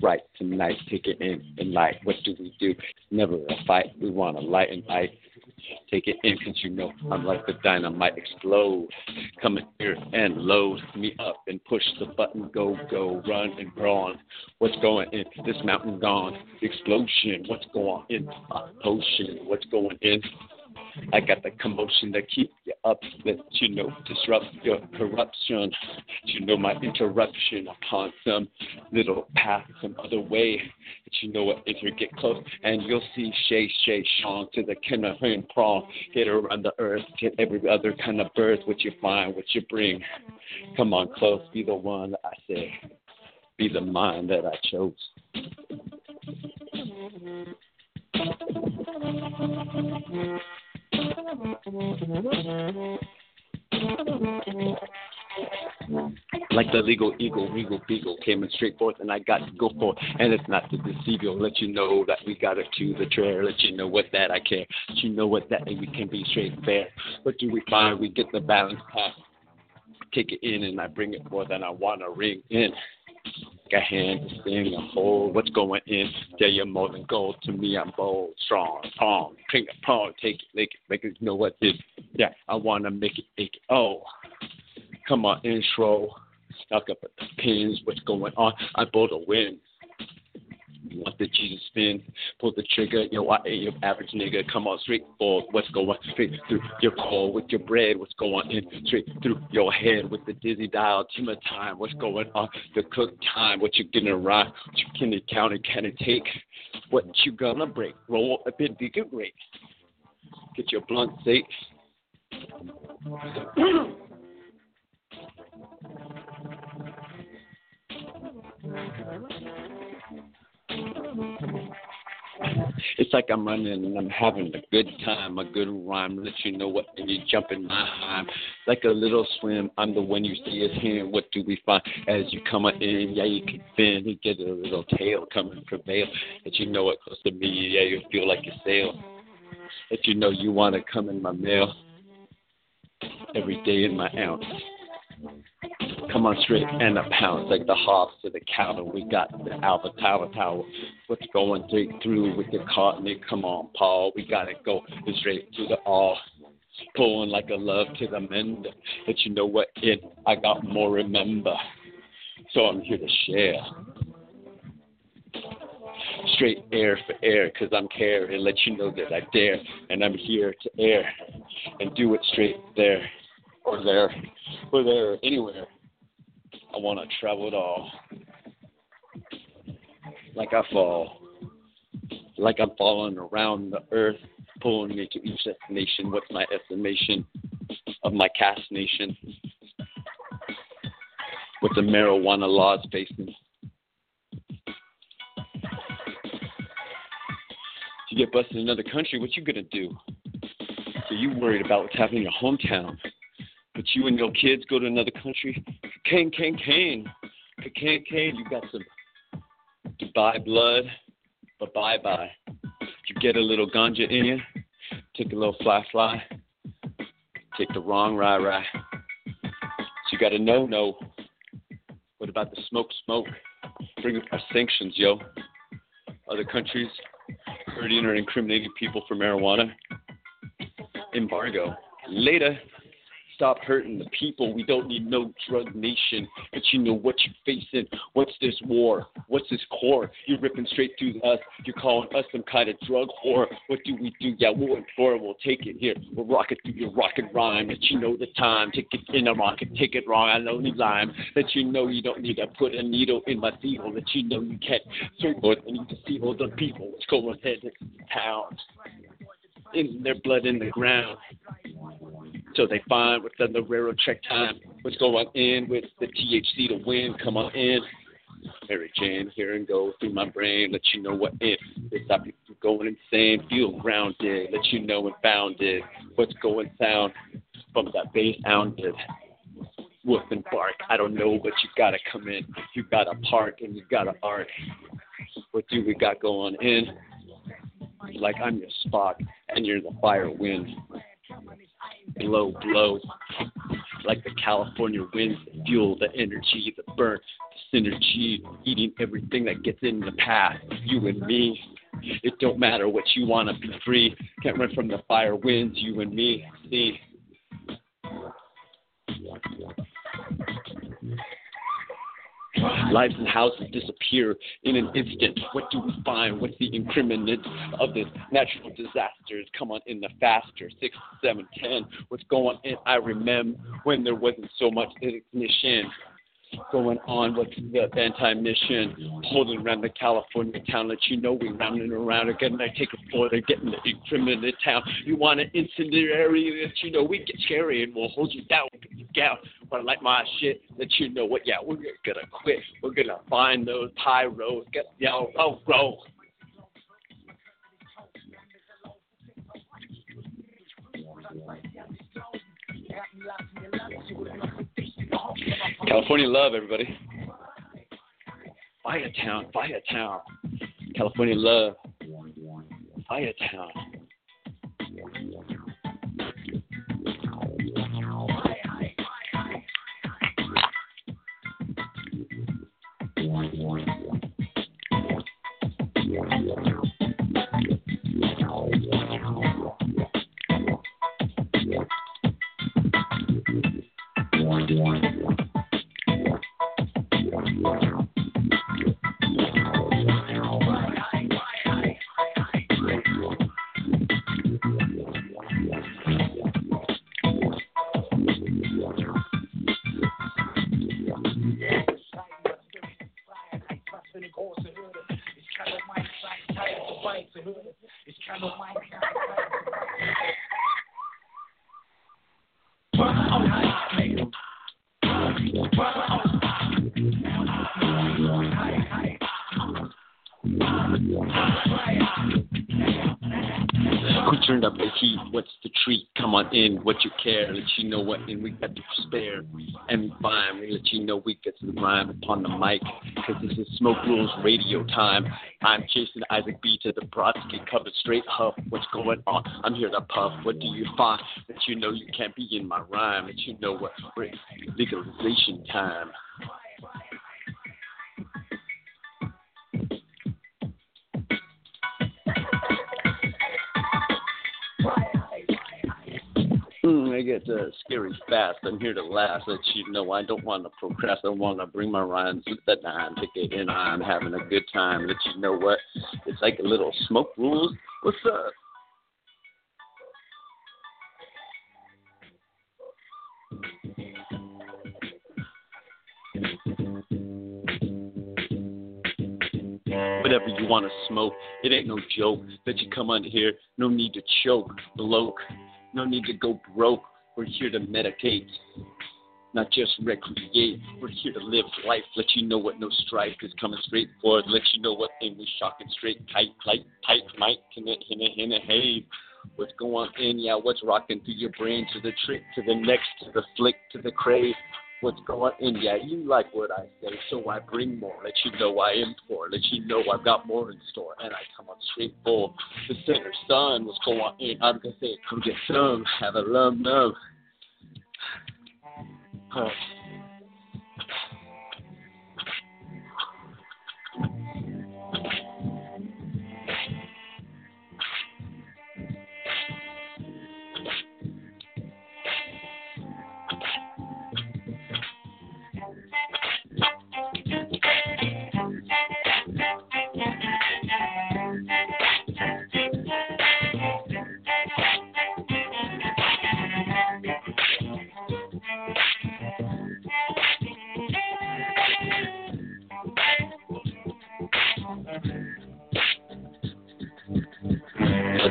right tonight, take it in and light, what do, it's never a fight, we want to lighten light. Take it in, cause you know I'm like the dynamite explode. Come in here and load me up and push the button. Go, run and brawn. What's going in? This mountain gone. Explosion. What's going in? A potion. What's going in? I got the commotion to keep you up, let you know, disrupt your corruption. You know my interruption upon some little path, some other way. But you know what, if you get close, and you'll see Shay Sean to the Kenahane prong. Get around the earth, get every other kind of birth, what you find, what you bring. Come on close, be the one I say, be the mind that I chose. Like the legal eagle, regal beagle came in straight forth, and I got to go forth. And it's not to deceive you, let you know that we got it to the trail, let you know what that I care, let you know what that and we can be straight and fair. What do we find? We get the balance pass, take it in, and I bring it more than I want to ring in. A hand, a thing, a hole, what's going in? Tell you more than gold, to me I'm bold, strong, palm, finger, palm, take it, make it, you know what this, yeah, I want to make it, oh, come on, intro, stuck up at the pins, what's going on? I bold a win. You want the Jesus spin, pull the trigger, yo, I ain't your average nigga, come on, straight forward, what's going straight through your core with your bread, what's going in, straight through your head with the dizzy dial, timber time, what's going on, the cook time, what you getting around, what you can count and can it take, what you gonna break, roll up in the good rate, get your blunt safe. It's like I'm running and I'm having a good time, a good rhyme, let you know what, and you jump in my time. Like a little swim, I'm the one you see as him. What do we find as you come in? Yeah, you can bend, you get a little tail, come and prevail. That you know it close to me, yeah, you feel like you sail. That you know you want to come in my mail, every day in my ounce. Come on straight and a pounce, like the hops to the counter. We got the Alpha Tower. What's going through with your cotton? Come on, Paul. We got to go straight to the all. Pulling like a love to the mender. But you know what? I got more, remember. So I'm here to share. Straight air for air, because I'm care and let you know that I dare. And I'm here to air and do it straight there. Or there, anywhere. I want to travel it all. Like I fall. Like I'm falling around the earth, pulling me to each destination. What's my estimation of my cast nation? With the marijuana laws facing. You get busted in another country, what you gonna do? So you worried about what's happening in your hometown. But you and your kids go to another country, King, you got some Dubai blood, but bye-bye. You get a little ganja in you, take a little fly-fly, take the wrong rye-rye. So you got a no-no. What about the smoke? Bring up our sanctions, yo. Other countries hurting or incriminating people for marijuana. Embargo. Later. Stop hurting the people. We don't need no drug nation. But you know what you're facing. What's this war? What's this core? You're ripping straight through us. You're calling us some kind of drug whore. What do we do? Yeah, we'll implore. We'll take it here. We'll rock it through your rocket rhyme. That you know the time. Take it in a rocket. Take it wrong. I know the lime. That you know you don't need to put a needle in my seal. That you know you can't. So forth. I need to see all the people. It's cold head. It's pounds. In their blood in the ground. So they find within the railroad track time what's going in with the THC to win. Come on in, Mary Jane, here and go through my brain. Let you know what it is. Stop you from going insane. Feel grounded. Let you know and founded what's going sound from that bass sounded. Wolf and bark. I don't know, but you gotta come in. You got a park and you got an art. What do we got going in? Like I'm your spark and you're the fire wind. Blow, like the California winds, the fuel, the energy, the burn, the synergy, eating everything that gets in the path, you and me, it don't matter what you want to be free, can't run from the fire winds, you and me, see, lives and houses disappear in an instant. What do we find? What's the incriminant of this natural disasters? Come on in the faster. 6, 7, 10. What's going on? I remember when there wasn't so much ignition. Going on with the anti-mission, holding around the California town, let you know we're rounding around again. I take a floor, they're getting the incriminate town. You want an incendiary, let you know we get scary and we'll hold you down, we'll get you down. Want to light my shit, let you know what, yeah, we're gonna quit. We're gonna find those pyros, get y'all, roll. California love, everybody. Firetown. California love. Firetown. In what you care, let you know what, and we got to spare and rhyme. We let you know we get to the rhyme upon the mic, because this is Smoke Rules Radio time. I'm Jason Isaac B. to the Brodsky, covered straight huff. What's going on? I'm here to puff. What do you find? Let you know you can't be in my rhyme. Let you know what, we're legalization time. I get scary fast. I'm here to last. Let you know I don't want to procrast. I want to bring my rhymes with the nine. Take it in. I'm having a good time. Let you know what. It's like a little smoke rules. What's up? Whatever you want to smoke. It ain't no joke. Let you come under here. No need to choke. Bloke. No need to go broke. We're here to medicate, not just recreate. We're here to live life. Let you know what no strife is coming straight forward. Let you know what thing we shocking straight tight, might commit hinna, hey. What's going in? Yeah, what's rocking through your brain? To the trick, to the next, to the flick, to the crave. what's going on. And yeah, you like what I say, so I bring more. Let you know I am poor. Let you know I've got more in store. And I come on straight full. The center sun, what's going on? And I'm going to say, come get some. Have a lum-num. Huh.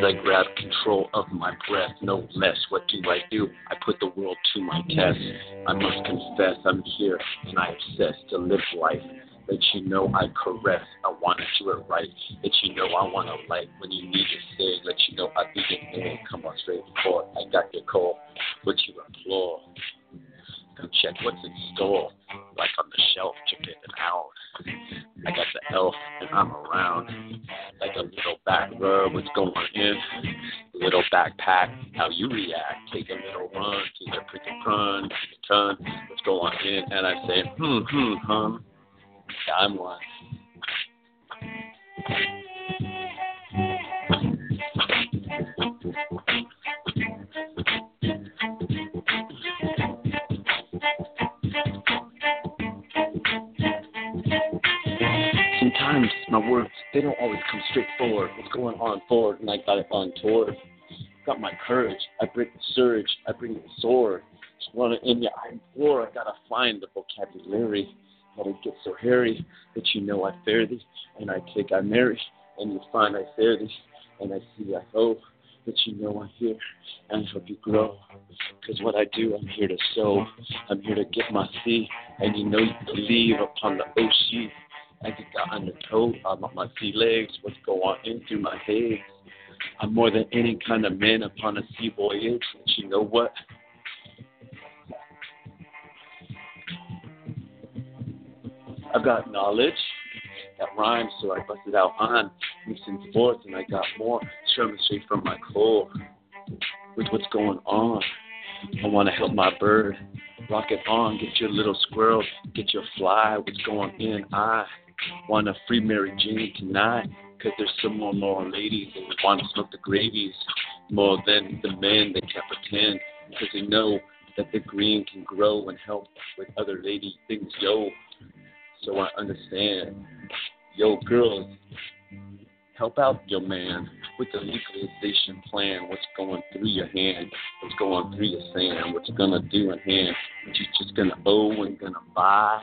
I grab control of my breath, no less. What do? I put the world to my test. I must confess I'm here and I obsess to live life. Let you know I caress. I want to do it right. Let you know I want to like. When you need to say, let you know I be your man. Come on straight forward. I got your call. What you implore? Come check what's in store. Like on the shelf, chicken and out. I got the elf and I'm around. Like a little back rub, what's going in? A little backpack, how you react. Take a little run to the freaking front. What's going in? And I say, Yeah, I'm one. Sometimes my words, they don't always come straight forward. What's going on forward, and I got it on toward. Got my courage, I break the surge, I bring the sword. Just want to end your I implore, I gotta find the vocabulary. How to get so hairy that you know I fare thee, and I take I marry, and you find I fare thee, and I see I hope that you know I'm here and help you grow. Because what I do, I'm here to sow, I'm here to get my seed, and you know you believe upon the ocean. I just got undertow, I'm on my sea legs, what's going on in through my head? I'm more than any kind of man upon a sea voyage, but you know what? I've got knowledge that rhymes, so I busted out on mixing forth, and I got more Sherman straight from my core with what's going on. I want to help my bird. Rock it on, get your little squirrel, get your fly, what's going in? I want to free Mary Jane tonight, because there's some more ladies that want to smoke the gravies more than the men. They can't pretend, because they know that the green can grow and help with other lady things, yo. So I understand. Yo, girls, help out your man with the legalization plan. What's going through your hand? What's going through your sand? What you gonna do in hand? What you just gonna owe and gonna buy?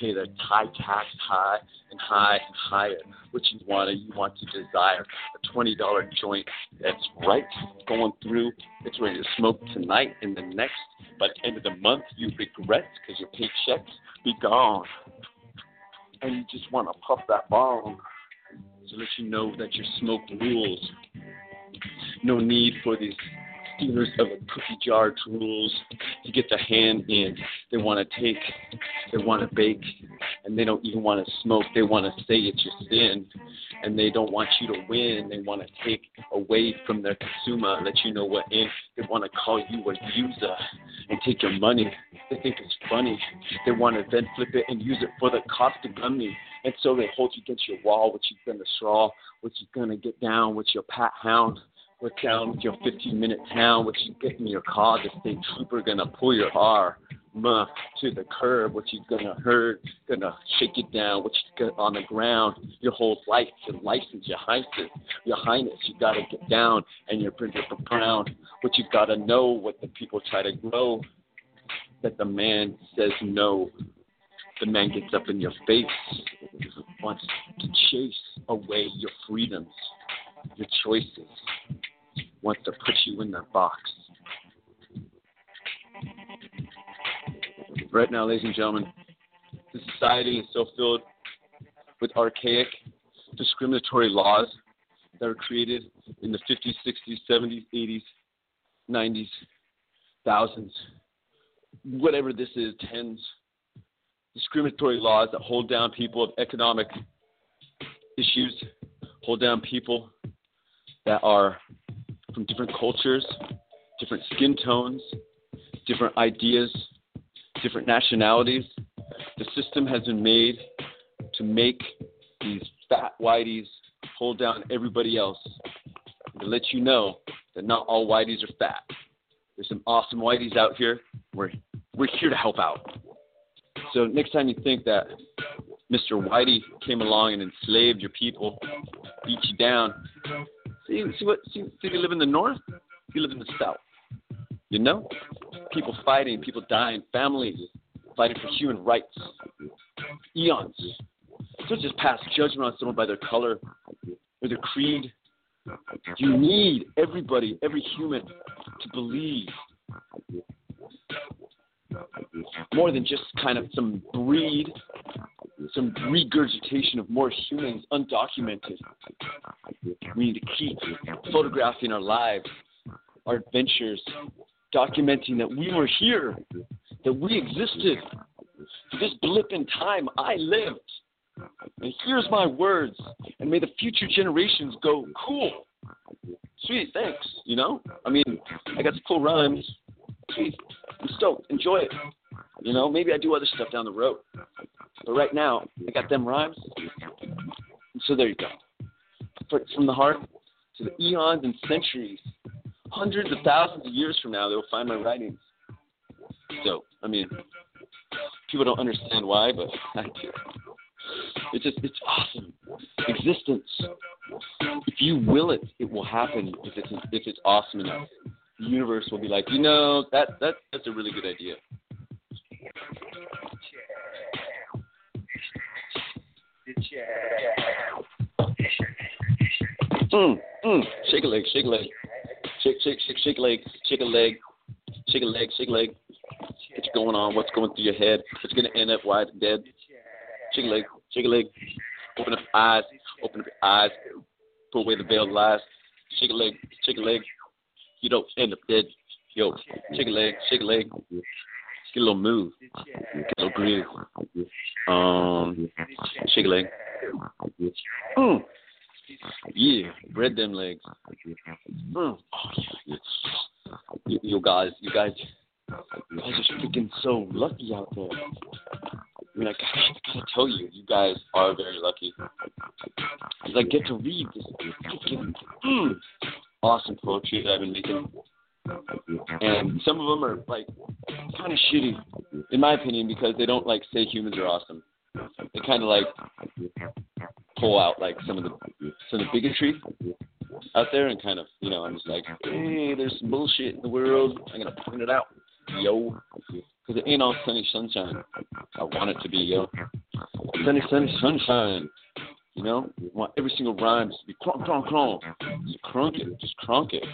Pay the high tax high and high and higher. What you want, to desire. A $20 joint that's right going through. It's ready to smoke tonight and the next. By the end of the month, you regret because your paychecks be gone. And you just want to puff that bomb. To let you know that your smoke rules. No need for these stealers of a cookie jar tools to get the hand in. They want to take, they want to bake, and they don't even want to smoke. They want to say it's your sin, and they don't want you to win. They want to take away from their consumer, let you know what in. They want to call you a user and take your money. They think it's funny. They want to then flip it and use it for the cost of money. And so they hold you against your wall, what you're going to straw, what you're going to get down with your pat hound, what's down with your 15-minute town, what you get in your car, the state trooper going to pull your arm to the curb, what you going to herd, going to shake it down, what you got on the ground, your whole life, your license, your highness, you got to get down and your printer for pound, what you got to know, what the people try to grow, that the man says no. The man gets up in your face, wants to chase away your freedoms, your choices, wants to put you in the box. Right now, ladies and gentlemen, the society is so filled with archaic, discriminatory laws that are created in the 50s, 60s, 70s, 80s, 90s, thousands, whatever this is, 10s, discriminatory laws that hold down people of economic issues, hold down people that are from different cultures, different skin tones, different ideas, different nationalities. The system has been made to make these fat whiteys hold down everybody else, and to let you know that not all whiteys are fat. There's some awesome whiteys out here. We're here to help out. So next time you think that Mr. Whitey came along and enslaved your people, beat you down, see if you live in the north, if you live in the south. You know? People fighting, people dying, families fighting for human rights. Eons. Don't just pass judgment on someone by their color or their creed. You need everybody, every human, to believe more than just kind of some breed, some regurgitation of more humans undocumented. We need to keep photographing our lives, our adventures, documenting that we were here, that we existed. For this blip in time, I lived. And here's my words, and may the future generations go, cool, sweet, thanks, you know? I mean, I got some cool rhymes. Sweet, I'm stoked, enjoy it. You know, maybe I do other stuff down the road. But right now, I got them rhymes. And so there you go. From the heart to the eons and centuries, hundreds of thousands of years from now, they'll find my writings. So, I mean, people don't understand why, but I do. It's awesome. Existence. If you will it, it will happen. If it's awesome enough, the universe will be like, you know, that's a really good idea. Shake a leg, shake a leg. Shake a leg, shake a leg. Shake a leg, shake a leg. What's going on? What's going through your head? It's going to end up wide and dead. Shake a leg, shake a leg. Open up your eyes, open up your eyes. Put away the veil of lies. Shake a leg, shake a leg. You don't end up dead. Yo, shake a leg, shake a leg. Get a little move. Get a little groove. Shake a leg. Yeah, bread them legs. Oh yeah. You guys are freaking so lucky out there. I mean, I gotta tell you, you guys are very lucky. Cause I get to read this freaking awesome poetry that I've been making, and some of them are like kind of shitty, in my opinion, because they don't like say humans are awesome. They kind of like pull out like some of the bigotry out there, and kind of, you know, I'm just like, hey, there's some bullshit in the world. I'm gonna point it out, yo, because it ain't all sunny sunshine. I want it to be, yo, sunny sunny sunshine. You know, I want every single rhyme to be cronk cronk cronk. Just crunk it, just cronk it.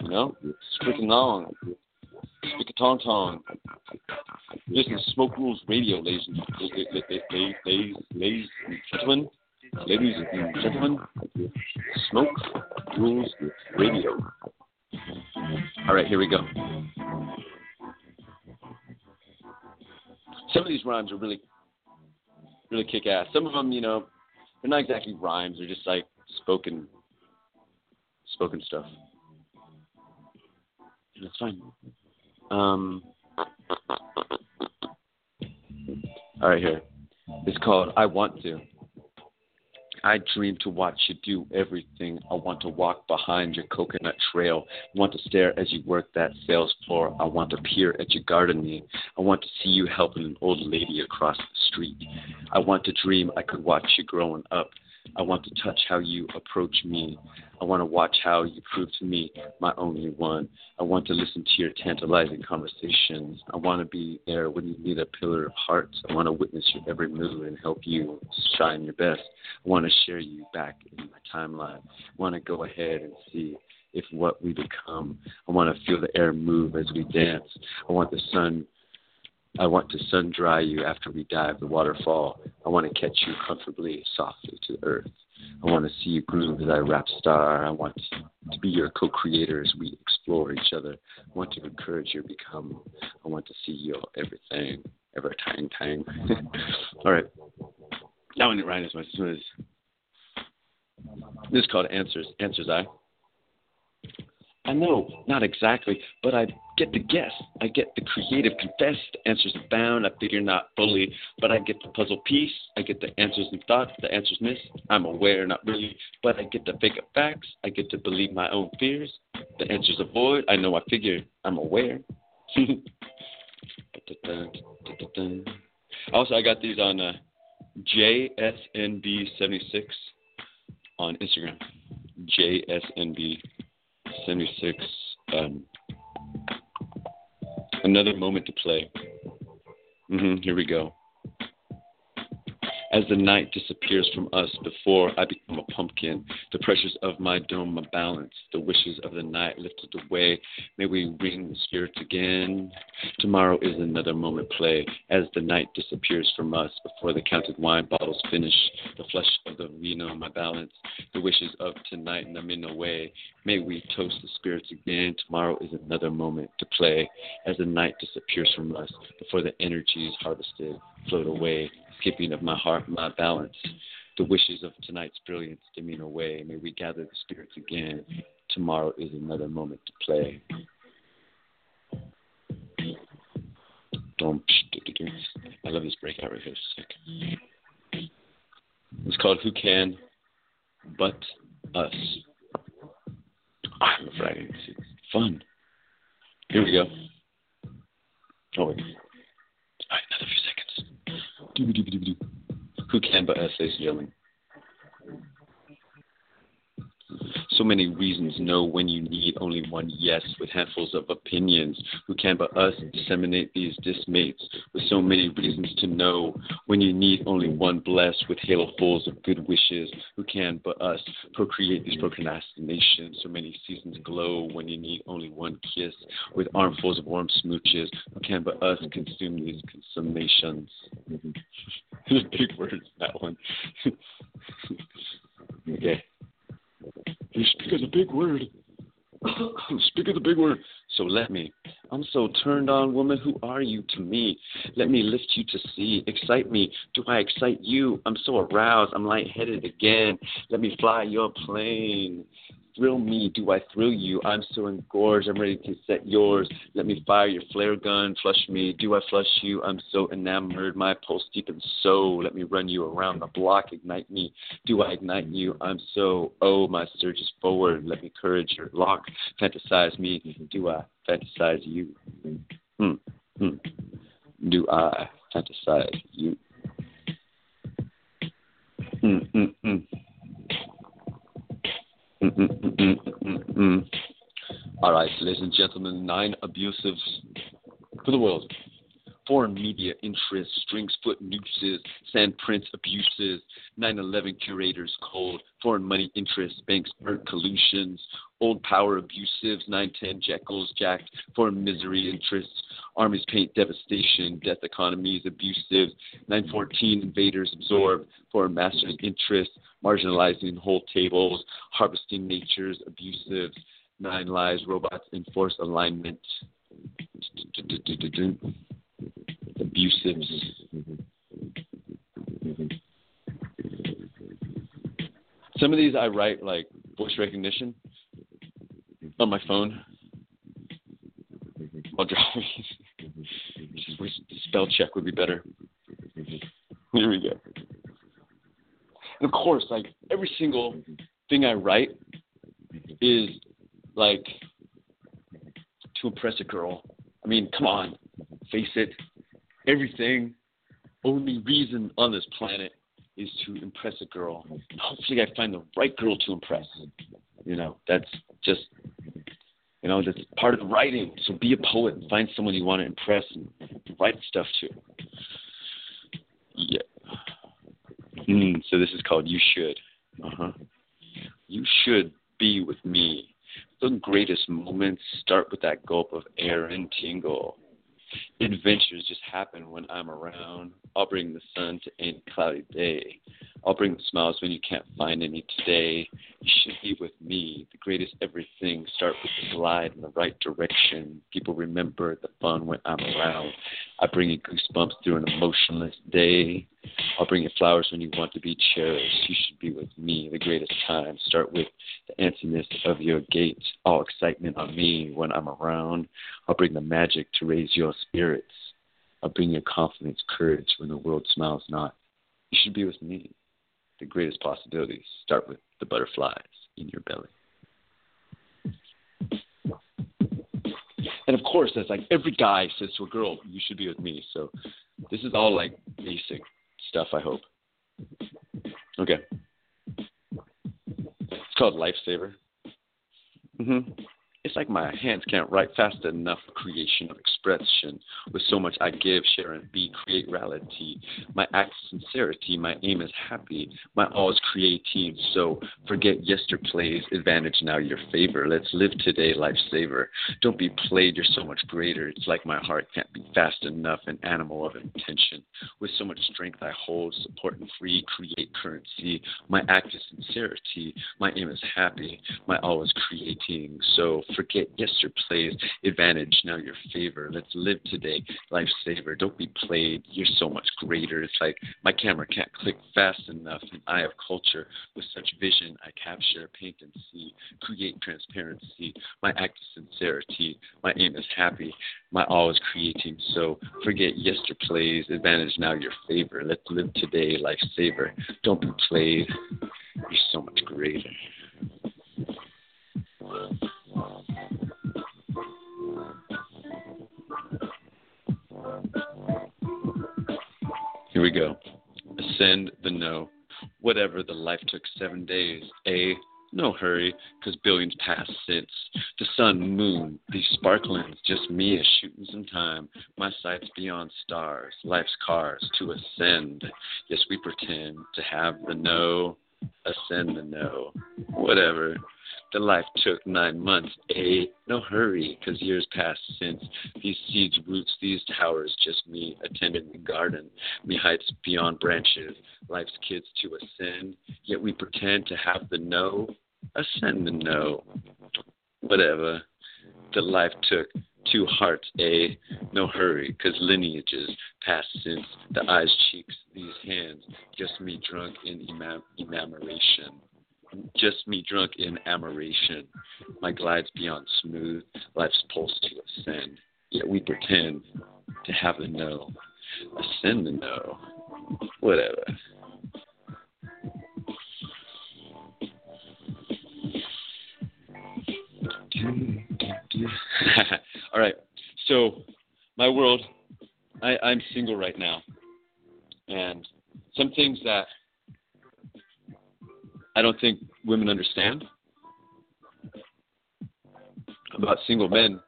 You know, freaking long. Speak a tong tong. Listen to Smoke Rules Radio, ladies and gentlemen. Smoke Rules Radio. All right, here we go. Some of these rhymes are really, really kick ass. Some of them, you know, they're not exactly rhymes. They're just like spoken stuff. And that's fine. All right, here. It's called I Want To. I dream to watch you do everything. I want to walk behind your coconut trail. I want to stare as you work that sales floor. I want to peer at your gardening. I want to see you helping an old lady across the street. I want to dream I could watch you growing up. I want to touch how you approach me. I want to watch how you prove to me my only one. I want to listen to your tantalizing conversations. I want to be there when you need a pillar of hearts. I want to witness your every move and help you shine your best. I want to share you back in my timeline. I want to go ahead and see if what we become. I want to feel the air move as we dance. I want to sun dry you after we dive the waterfall. I want to catch you comfortably, softly to the earth. I want to see you groove as I rap star. I want to be your co-creator as we explore. explore each other. I want to encourage you to become. I want to see your everything, every time. All right. That one didn't rhyme as much as it was. This is called Answers I know, not exactly, but I get to guess. I get the creative confess. The answers abound. I figure not fully, but I get the puzzle piece. I get the answers in thought. The answers miss. I'm aware, not really, but I get to fake up facts. I get to believe my own fears. The answers avoid. I know. I figure. I'm aware. Also, I got these on JSNB 76 on Instagram. JSNB 76, another moment to play. Here we go. As the night disappears from us before I become a pumpkin, the pressures of my dome are balanced, the wishes of the night lifted away. May we ring the spirit again. Tomorrow is another moment play. As the night disappears from us before the counted wine bottles finish, the flesh of the vino, my balance, the wishes of tonight and I'm in a way. May we toast the spirits again. Tomorrow is another moment to play. As the night disappears from us before the energy is harvested, float away. Skipping of my heart, my balance, the wishes of tonight's brilliance dimming away. May we gather the spirits again. Tomorrow is another moment to play. I love this breakout right here. Sick. It's called Who Can But Us. I'm afraid it's fun. Here we go. Oh, wait. All right, another few seconds. Who can but us, ladies and gentlemen? So many reasons no when you need only one yes with handfuls of opinions. Who can but us disseminate these dismates with so many reasons to know when you need only one blessed with halofuls of good wishes. Who can but us procreate these procrastinations? So many seasons glow when you need only one kiss with armfuls of warm smooches. Who can but us consume these consummations? Big words, that one. Okay. You speak of the big word. Speak of the big word. So let me. I'm so turned on, woman. Who are you to me? Let me lift you to see. Excite me. Do I excite you? I'm so aroused. I'm lightheaded again. Let me fly your plane. Thrill me. Do I thrill you? I'm so engorged. I'm ready to set yours. Let me fire your flare gun. Flush me. Do I flush you? I'm so enamored. My pulse deepens so. Let me run you around the block. Ignite me. Do I ignite you? I'm so. Oh, my surge is forward. Let me courage your lock. Fantasize me. Do I fantasize you? Do I fantasize you? All right, ladies and gentlemen, 9 abusives for the world. Foreign media interests, strings, foot nooses, sand prints, abuses, 9/11 curators cold, foreign money interests, banks burnt collusions, old power abusives, 9/10 Jekylls jacked, foreign misery interests, armies paint devastation, death economies abusive, 9/14 invaders absorb, foreign masters interests, marginalizing whole tables, harvesting nature's abusives, 9 lies, robots enforce alignment. Abusives. Some of these I write like voice recognition on my phone while driving. Spell check would be better. Here we go. And of course, like every single thing I write is like to impress a girl. I mean, come on, face it. Everything, only reason on this planet is to impress a girl. Hopefully I find the right girl to impress. You know, that's just, you know, that's part of writing. So be a poet and find someone you want to impress and write stuff to. Yeah. So this is called You Should. You should be with me. The greatest moments start with that gulp of air and tingle. adventures just happen when I'm around. I'll bring the sun to any cloudy day. I'll bring the smiles when you can't find any today. You should be with me. The greatest everything start with the glide in the right direction. People remember the fun when I'm around. I bring you goosebumps through an emotionless day. I'll bring you flowers when you want to be cherished. You should be with me. The greatest time start with the emptiness of your gates. All excitement on me when I'm around. I'll bring the magic to raise your spirits. I'll bring your confidence, courage when the world smiles not. You should be with me. The greatest possibilities start with the butterflies in your belly. And of course, that's like every guy says to a girl, you should be with me. So this is all like basic stuff, I hope. Okay. It's called Lifesaver. Mm-hmm. It's like my hands can't write fast enough for creation of expression. With so much I give, share, and be, create reality. My act is sincerity, my aim is happy. My all is creative, so forget yesterday's advantage, now your favor. Let's live today, lifesaver. Don't be played, you're so much greater. It's like my heart can't be fast enough, an animal of intention. With so much strength I hold, support and free, create currency. My act is sincerity, my aim is happy. My all is creating, so forget yesterday's advantage, now your favor. Let's live today, lifesaver. Don't be played, you're so much greater. It's like my camera can't click fast enough, and I have culture. With such vision, I capture, paint and see, create transparency. My act is sincerity, my aim is happy. My all is creating, so forget yesterday's advantage, now your favor. Let's live today, lifesaver. Don't be played, you're so much greater. Here we go. Ascend the no. Whatever, the life took 7 days. A, no hurry, 'cause billions passed since. The sun, moon, these sparklings, just me a shooting some time. My sight's beyond stars, life's cars to ascend. Yes, we pretend to have the no. Ascend the no. Whatever. The life took 9 months, eh? No hurry, 'cause years passed since. These seeds, roots, these towers, just me attended the garden. Me heights beyond branches, life's kids to ascend. Yet we pretend to have the no, ascend the no. Whatever, the life took 2 hearts, eh? No hurry, 'cause lineages past since. The eyes, cheeks, these hands, just me drunk in enamoration. Just me drunk in admiration. My glides beyond smooth, life's pulse to ascend. Yet we pretend to have the no, ascend the no, whatever. All right, so my world, I'm single right now. And some things that I don't think women understand about single men,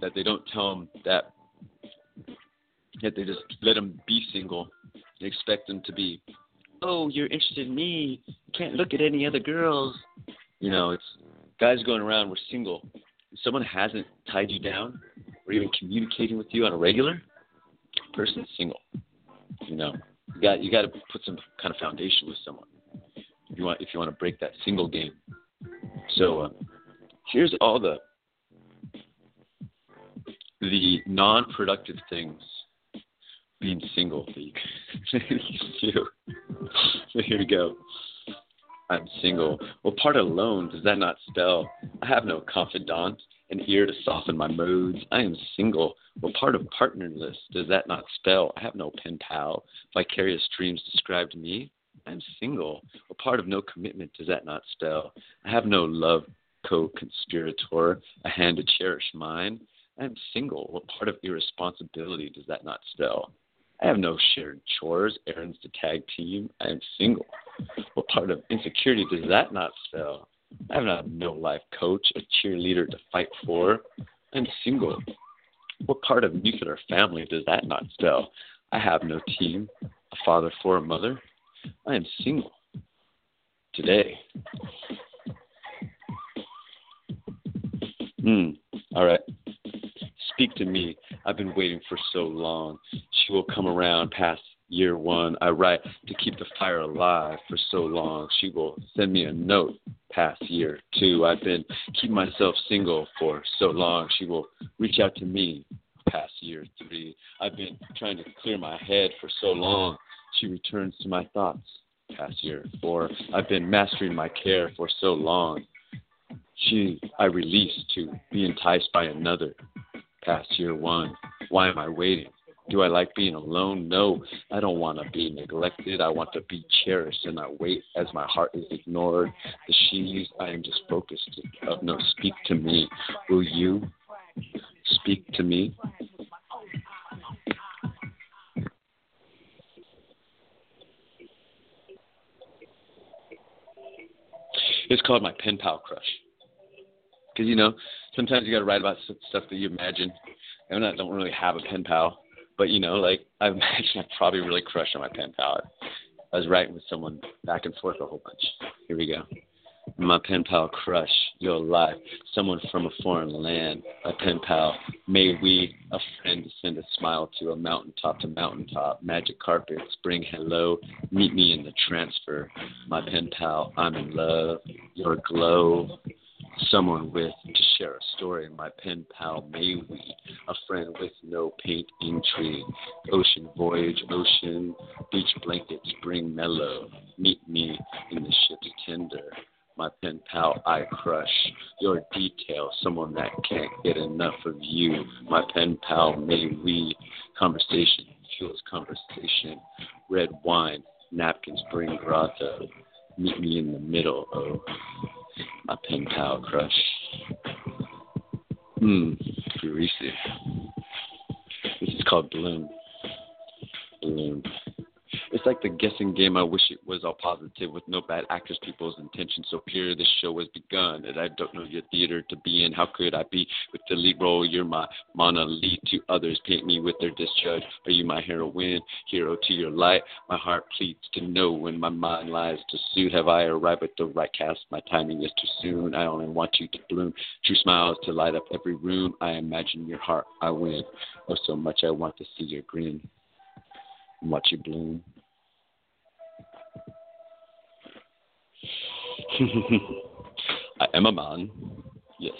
that they don't tell them that they just let them be single and expect them to be, oh, you're interested in me, you can't look at any other girls. You know, it's guys going around, we're single. If someone hasn't tied you down or even communicating with you on a regular, person's single. You know, you got to put some kind of foundation with someone. If you want to break that single game. So here's all the non-productive things being single that you can do. So here we go. I'm single. Well, part alone, does that not spell? I have no confidant, an ear to soften my moods. I am single. Well, part of partnerless, does that not spell? I have no pen pal. Vicarious dreams described me. I'm single. A part of no commitment, does that not spell? I have no love co-conspirator, a hand to cherish mine. I'm single. What part of irresponsibility does that not spell? I have no shared chores, errands to tag team. I am single. What part of insecurity does that not spell? I have no life coach, a cheerleader to fight for. I'm single. What part of nuclear family does that not spell? I have no team, a father for a mother. I am single today. All right. Speak to me. I've been waiting for so long. She will come around past year one. I write to keep the fire alive for so long. She will send me a note past year two. I've been keeping myself single for so long. She will reach out to me past year three. I've been trying to clear my head for so long. She returns to my thoughts past year four. I've been mastering my care for so long. She I release to be enticed by another past year one. Why am I waiting? Do I like being alone? No, I don't want to be neglected. I want to be cherished, and I wait as my heart is ignored. The she's, I am just focused. No, speak to me. Will you speak to me? It's called My Pen Pal Crush. Because, you know, sometimes you got to write about stuff that you imagine. I mean, I don't really have a pen pal. But, you know, like, I imagine I probably really crushed on my pen pal. I was writing with someone back and forth a whole bunch. Here we go. My pen pal crush, your life, someone from a foreign land, a pen pal. May we, a friend, send a smile to a mountaintop to mountaintop. Magic carpets, bring hello, meet me in the transfer. My pen pal, I'm in love, your glow. Someone with to share a story, my pen pal, may we, a friend with no paint intrigue, ocean voyage, ocean, beach blankets, spring mellow, meet me in the ship's tender, my pen pal, I crush, your detail, someone that can't get enough of you, my pen pal, may we, conversation, fuels conversation, red wine, napkins, bring grotto, meet me in the middle, oh. My pen pal crush. Greasy. This is called Bloom. Bloom. It's like the guessing game. I wish it was all positive with no bad actors, people's intentions so pure. This show has begun, and I don't know your theater to be in. How could I be with the lead role? You're my Mona Lee to others. Paint me with their disjudge. Are you my heroine? Hero to your light. My heart pleads to know when my mind lies to suit. Have I arrived at the right cast? My timing is too soon. I only want you to bloom. True smiles to light up every room. I imagine your heart. I win. Oh, so much I want to see your grin. And watch you bloom. I am a man. Yes.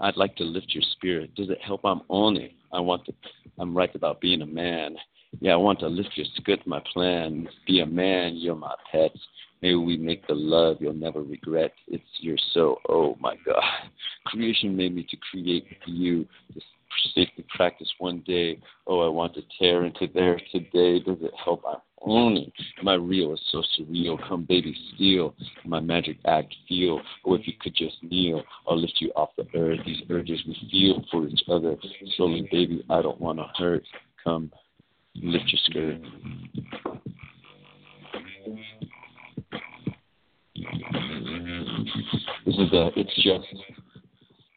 I'd like to lift your spirit. Does it help? I'm on it. I'm right about being a man. Yeah, I want to lift your skirt. My plan. Be a man. You're my pet. May we make the love you'll never regret. It's your so. Oh my God. Creation made me to create you. This safely practice one day. Oh, I want to tear into there today. Does it help? I'm owning. My real is so surreal. Come, baby, steal my magic act. Feel. Oh, if you could just kneel, I'll lift you off the earth. These urges we feel for each other. Slowly, baby, I don't want to hurt. Come, lift your skirt. This is the.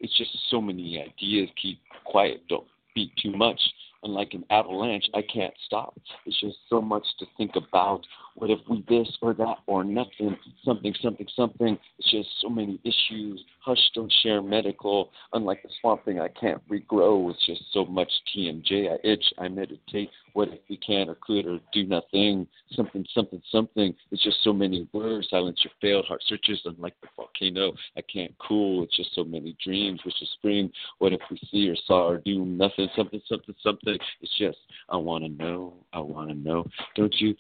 It's just so many ideas. Keep quiet, don't be too much. Unlike an avalanche, I can't stop. It's just so much to think about. What if we this or that or nothing? Something, something, something. It's just so many issues. Hush, don't share medical. Unlike the swamp thing, I can't regrow. It's just so much TMJ. I itch, I meditate. What if we can or could or do nothing? Something, something, something. It's just so many words. Silence your failed heart searches. Unlike the volcano, I can't cool. It's just so many dreams. Which is spring. What if we see or saw or do nothing? Something, something, something. It's just, I want to know, I want to know. Don't you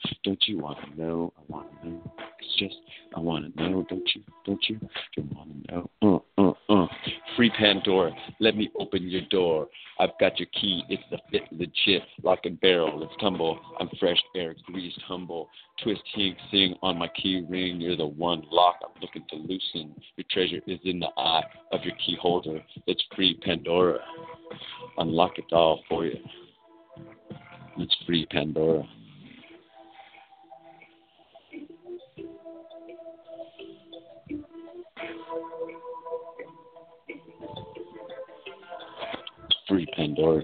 want to know, I want to know. It's just, I want to know, don't you want to know. Free Pandora, let me open your door. I've got your key, it's the fit, legit, lock and barrel, let's tumble. I'm fresh air, greased, humble. Twist, hink, sing on my key ring. You're the one lock I'm looking to loosen. Your treasure is in the eye of your key holder. It's Free Pandora. Unlock it all for you. It's Free Pandora. Free Pandora.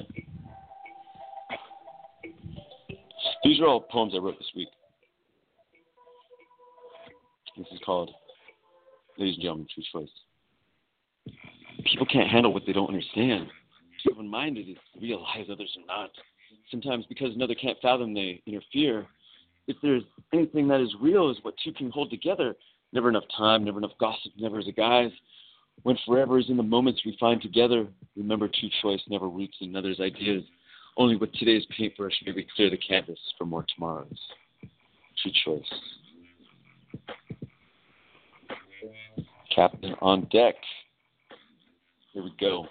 These are all poems I wrote this week. This is called, ladies and gentlemen, True Choice. People can't handle what they don't understand. it's open-minded is to realize others are not. Sometimes because another can't fathom, they interfere. If there's anything that is real is what two can hold together. Never enough time, never enough gossip, never as a guise. When forever is in the moments we find together, remember true choice never roots in another's ideas. Only with today's paintbrush may we clear the canvas for more tomorrows. True choice. Captain on deck. Here we go.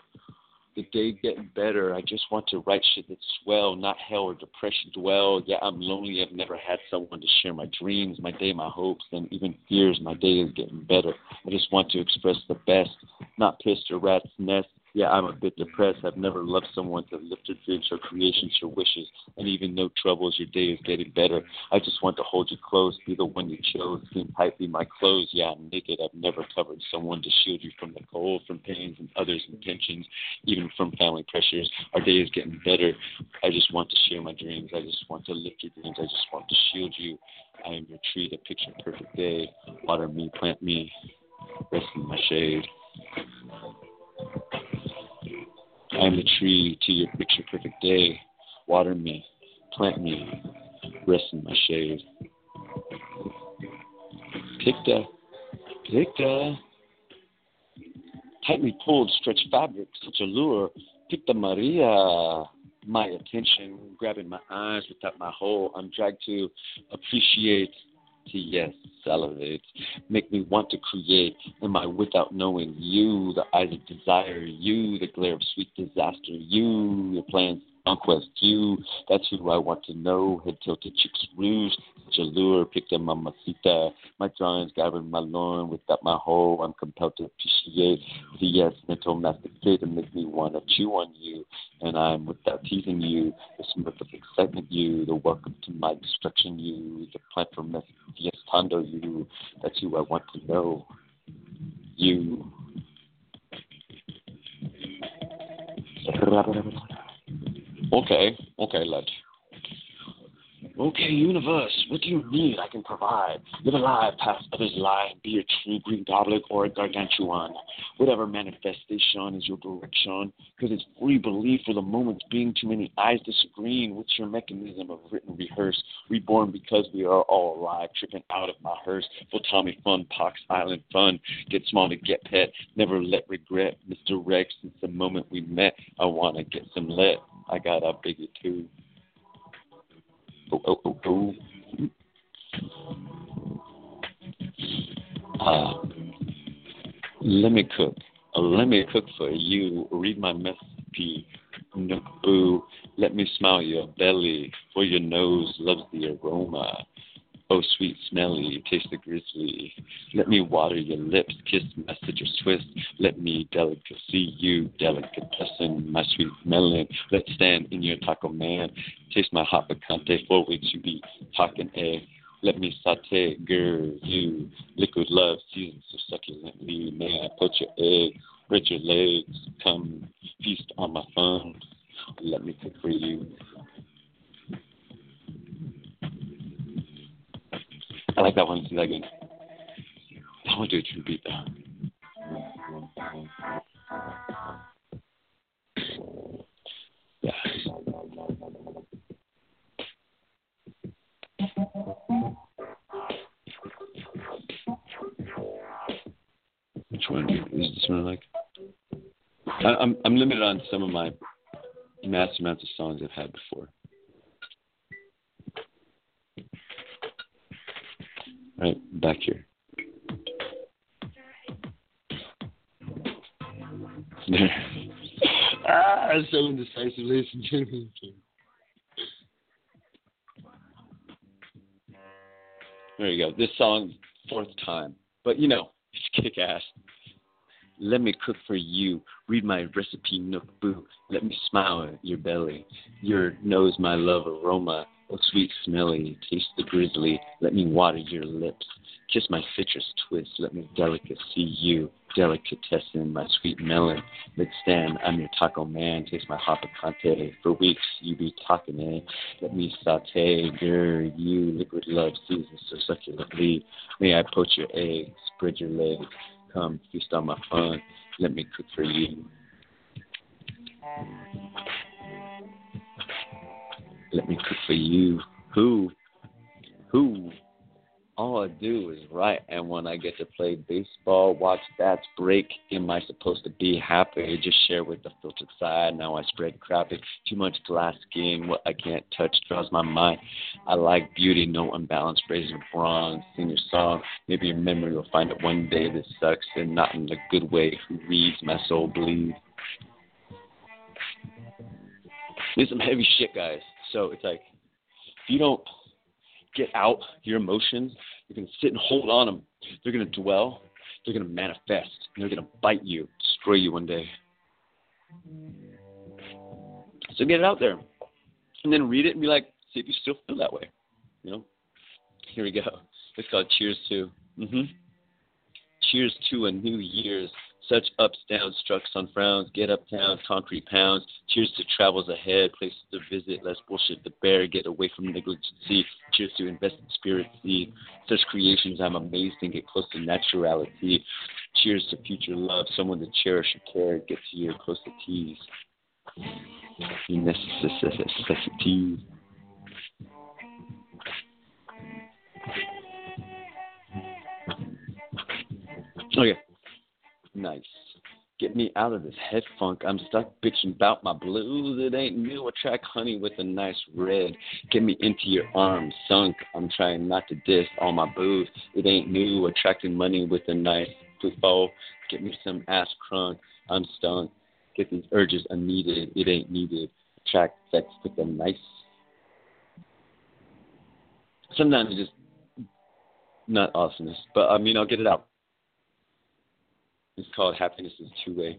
The day getting better. I just want to write shit that's swell, not hell or depression dwell. Yeah, I'm lonely. I've never had someone to share my dreams, my day, my hopes, and even fears. My day is getting better. I just want to express the best, not pissed or rat's nest. Yeah, I'm a bit depressed. I've never loved someone to lift your dreams or creations or wishes, and even though troubles, your day is getting better. I just want to hold you close, be the one you chose, seem tightly my clothes. Yeah, I'm naked. I've never covered someone to shield you from the cold, from pains and others' intentions, even from family pressures. Our day is getting better. I just want to share my dreams. I just want to lift your dreams. I just want to shield you. I am your tree, the picture perfect day. Water me, plant me, rest in my shade. I am the tree to your picture-perfect day. Water me, plant me, rest in my shade. Picta. Tightly pulled, stretched fabric, such a lure. Picta Maria, my attention, grabbing my eyes without my whole. I'm dragged to appreciate, to yes, salivate. Make me want to create. Am I without knowing you? The eyes of desire, you. The glare of sweet disaster, you. Your plans, conquest, you. That's who I want to know. Head tilted, cheeks rouged. Such a lure, picked up mamacita. My drawings gathering my lawn. Without my hoe, I'm compelled to appreciate. The yes, mental masticator. Make me want to chew on you. And I'm without teasing you. The smirk of excitement, you. The welcome to my destruction, you. The plant for mess, yes, Tondo, you. That's who I want to know. You. Okay, lad. Okay, universe, what do you need I can provide? Live alive, past others lie, be a true green goblin or a gargantuan. Whatever manifestation is your direction, because it's free belief for the moment being too many eyes disagreeing. What's your mechanism of written rehearse? Reborn because we are all alive, tripping out of my hearse. Full Tommy fun, Pox Island fun, get small to get pet, never let regret. Mr. Rex, since the moment we met, I want to get some let. I got a bigger too. Oh. Let me cook for you. Read my recipe. No, boo. Let me smell your belly, for your nose loves the aroma. Oh, sweet smelly, taste the grizzly. Let me water your lips, kiss my citrus twist. Let me delicacy you, delicatessen, my sweet melon. Let's stand in your taco man. Taste my hot picante, 4 weeks you be talking egg. Let me saute, girl, you. Liquid love, seasoned so succulently. May I poach your egg, spread your legs. Come feast on my fun. Let me cook for you. I like that one. See that again. That one did you beat that. Yeah. Which one is this one like? I'm limited on some of my mass amounts of songs I've had before. Right back here. There. So indecisive, ladies and gentlemen. There you go. This song, fourth time. But, it's kick-ass. Let me cook for you. Read my recipe, nook boo. Let me smile at your belly. Your nose, my love, aroma. Oh, sweet smelly, taste the grizzly. Let me water your lips. Kiss my citrus twist. Let me delicate see you. Delicatessen, my sweet melon. Let's stand, I'm your taco man. Taste my hot picante. For weeks, you be talking, eh? Let me saute, girl, you. Liquid love, season so succulently. May I poach your egg, spread your legs. Come feast on my fun. Let me cook for you. Let me cook for you. Who? All I do is write, and when I get to play baseball, watch bats break, am I supposed to be happy or just share with the filtered side? Now I spread crappy, too much glass skin, what I can't touch draws my mind. I like beauty, no imbalance, raising bronze, sing your song. Maybe your memory will find it one day. This sucks, and not in a good way. Who reads my soul bleed? This is some heavy shit, guys. So it's like, if you don't get out your emotions, you're going to sit and hold on them. They're going to dwell. They're going to manifest. And they're going to bite you, destroy you one day. So get it out there. And then read it and be like, see if you still feel that way. You know? Here we go. It's called Cheers To. Cheers to a new year's. Such ups, downs, strucks on frowns, get uptown, concrete pounds. Cheers to travels ahead, places to visit, less bullshit to bear, get away from negligency. Cheers to invest in spirit seed. Such creations, I'm amazed and get close to naturality. Cheers to future love, someone to cherish and care, get to your close to tease. Necessity. Okay. Nice. Get me out of this head funk. I'm stuck bitching about my blues. It ain't new. Attract honey with a nice red. Get me into your arms sunk. I'm trying not to diss all my booze. It ain't new. Attracting money with a nice football. Get me some ass crunk. I'm stunk. Get these urges unneeded. It ain't needed. Attract sex with a nice. Sometimes it's just not awesomeness, but I mean, I'll get it out. It's called Happiness Is Two-Way.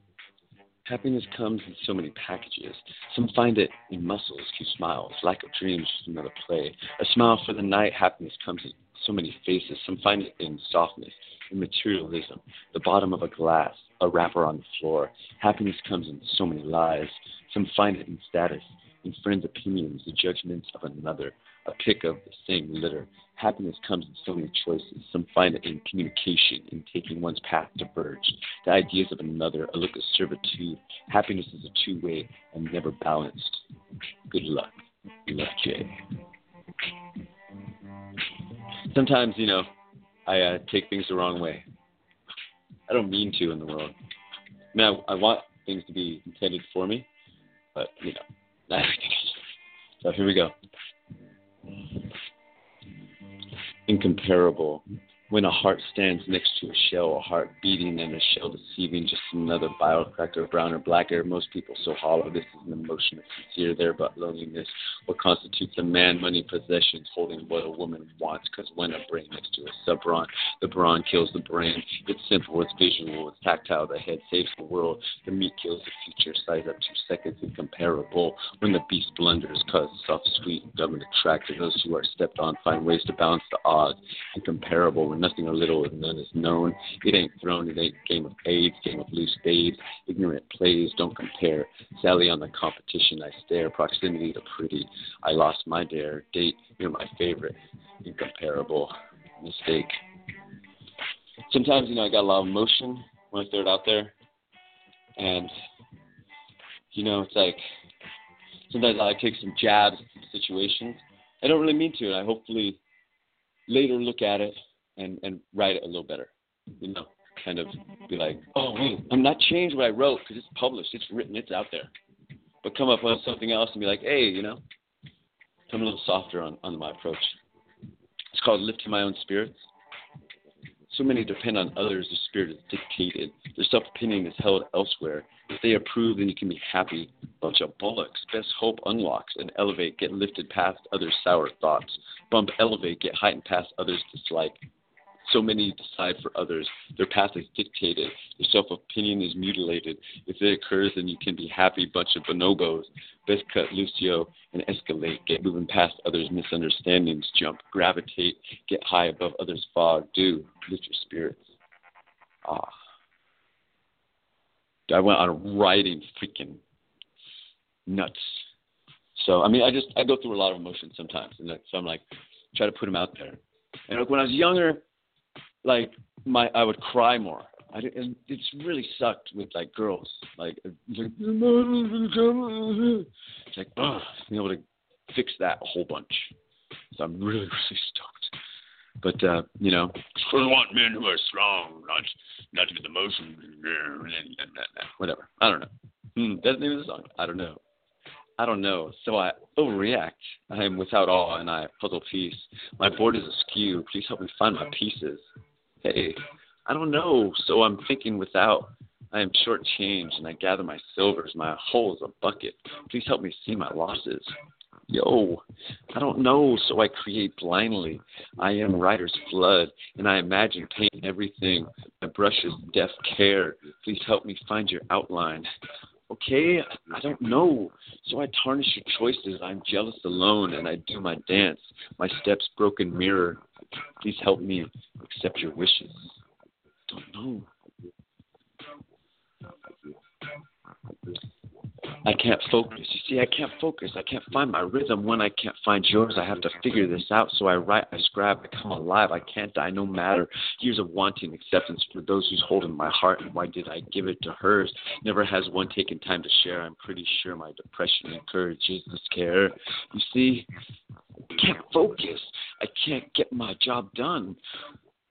Happiness comes in so many packages. Some find it in muscles, cute smiles. Lack of dreams, just another play. A smile for the night, happiness comes in so many faces. Some find it in softness, in materialism, the bottom of a glass, a wrapper on the floor. Happiness comes in so many lies. Some find it in status, in friends' opinions, the judgments of another, a pick of the same litter. Happiness comes in so many choices. Some find it in communication, in taking one's path to verge, the ideas of another, a look of servitude. Happiness is a two-way and never balanced. Good luck. Good luck, Jay. Sometimes, you know, I take things the wrong way. I don't mean to in the world. I mean, I want things to be intended for me, but, you know, not everything is. So here we go. Incomparable. When a heart stands next to a shell, a heart beating and a shell deceiving, just another biocracker, browner, blacker. Most people so hollow. This is an emotion that's sincere there, but loneliness. What constitutes a man? Money, possessions, holding what a woman wants. Because when a brain next to a subbrawn, the brawn kills the brain. It's simple, it's visual, it's tactile. The head saves the world. The meat kills the future. Size up 2 seconds. Incomparable. When the beast blunders, cause soft, sweet, dumb, and attractive. Those who are stepped on find ways to balance the odds. Incomparable. When nothing or little and none is known. It ain't thrown, it ain't game of AIDS, game of loose babes. Ignorant plays, don't compare. Sally on the competition, I stare. Proximity to pretty, I lost my dare. Date, you're my favorite. Incomparable. Mistake. Sometimes, you know, I got a lot of emotion when I throw it out there. And, you know, it's like, sometimes I take some jabs at some situations. I don't really mean to, and I hopefully later look at it and write it a little better, you know, kind of be like, oh, wait, I'm not changed what I wrote because it's published, it's written, it's out there. But come up with something else and be like, hey, you know, come a little softer on my approach. It's called Lifting My Own Spirits. So many depend on others, their spirit is dictated. Their self-opinion is held elsewhere. If they approve, then you can be happy. Bunch of bullocks. Best hope unlocks and elevate, get lifted past others' sour thoughts. Bump, elevate, get heightened past others' dislike. So many decide for others. Their path is dictated. Their self-opinion is mutilated. If it occurs, then you can be happy. Bunch of bonobos. Best cut, Lucio, and escalate. Get moving past others' misunderstandings. Jump, gravitate, get high above others' fog. Do, lift your spirits. Ah. I went on a writing freaking nuts. So, I mean, I go through a lot of emotions sometimes. And so I'm like, try to put them out there. And like when I was younger, I would cry more. And it's really sucked with like girls. Like, it's like, oh, being able to fix that a whole bunch. So I'm really, really stoked. But, you know, I want men who are strong, not to get the motion, whatever. I don't know. That's the name of the song. I don't know. So I overreact. I am without awe, and I puzzle piece. My board is askew. Please help me find my pieces. Hey, I don't know. So I'm thinking without. I am shortchanged, and I gather my silvers. My hole is a bucket. Please help me see my losses. Yo, I don't know, so I create blindly. I am writer's flood, and I imagine paint everything. My brush is deaf care. Please help me find your outline. Okay, I don't know, so I tarnish your choices. I'm jealous alone, and I do my dance. My steps broken mirror. Please help me accept your wishes. I don't know. I can't focus. I can't find my rhythm. When I can't find yours, I have to figure this out. So I write, I scribe, I come alive. I can't die, no matter. Years of wanting acceptance for those who's holding my heart. And why did I give it to hers? Never has one taken time to share. I'm pretty sure my depression encourages this care. You see, I can't focus. I can't get my job done.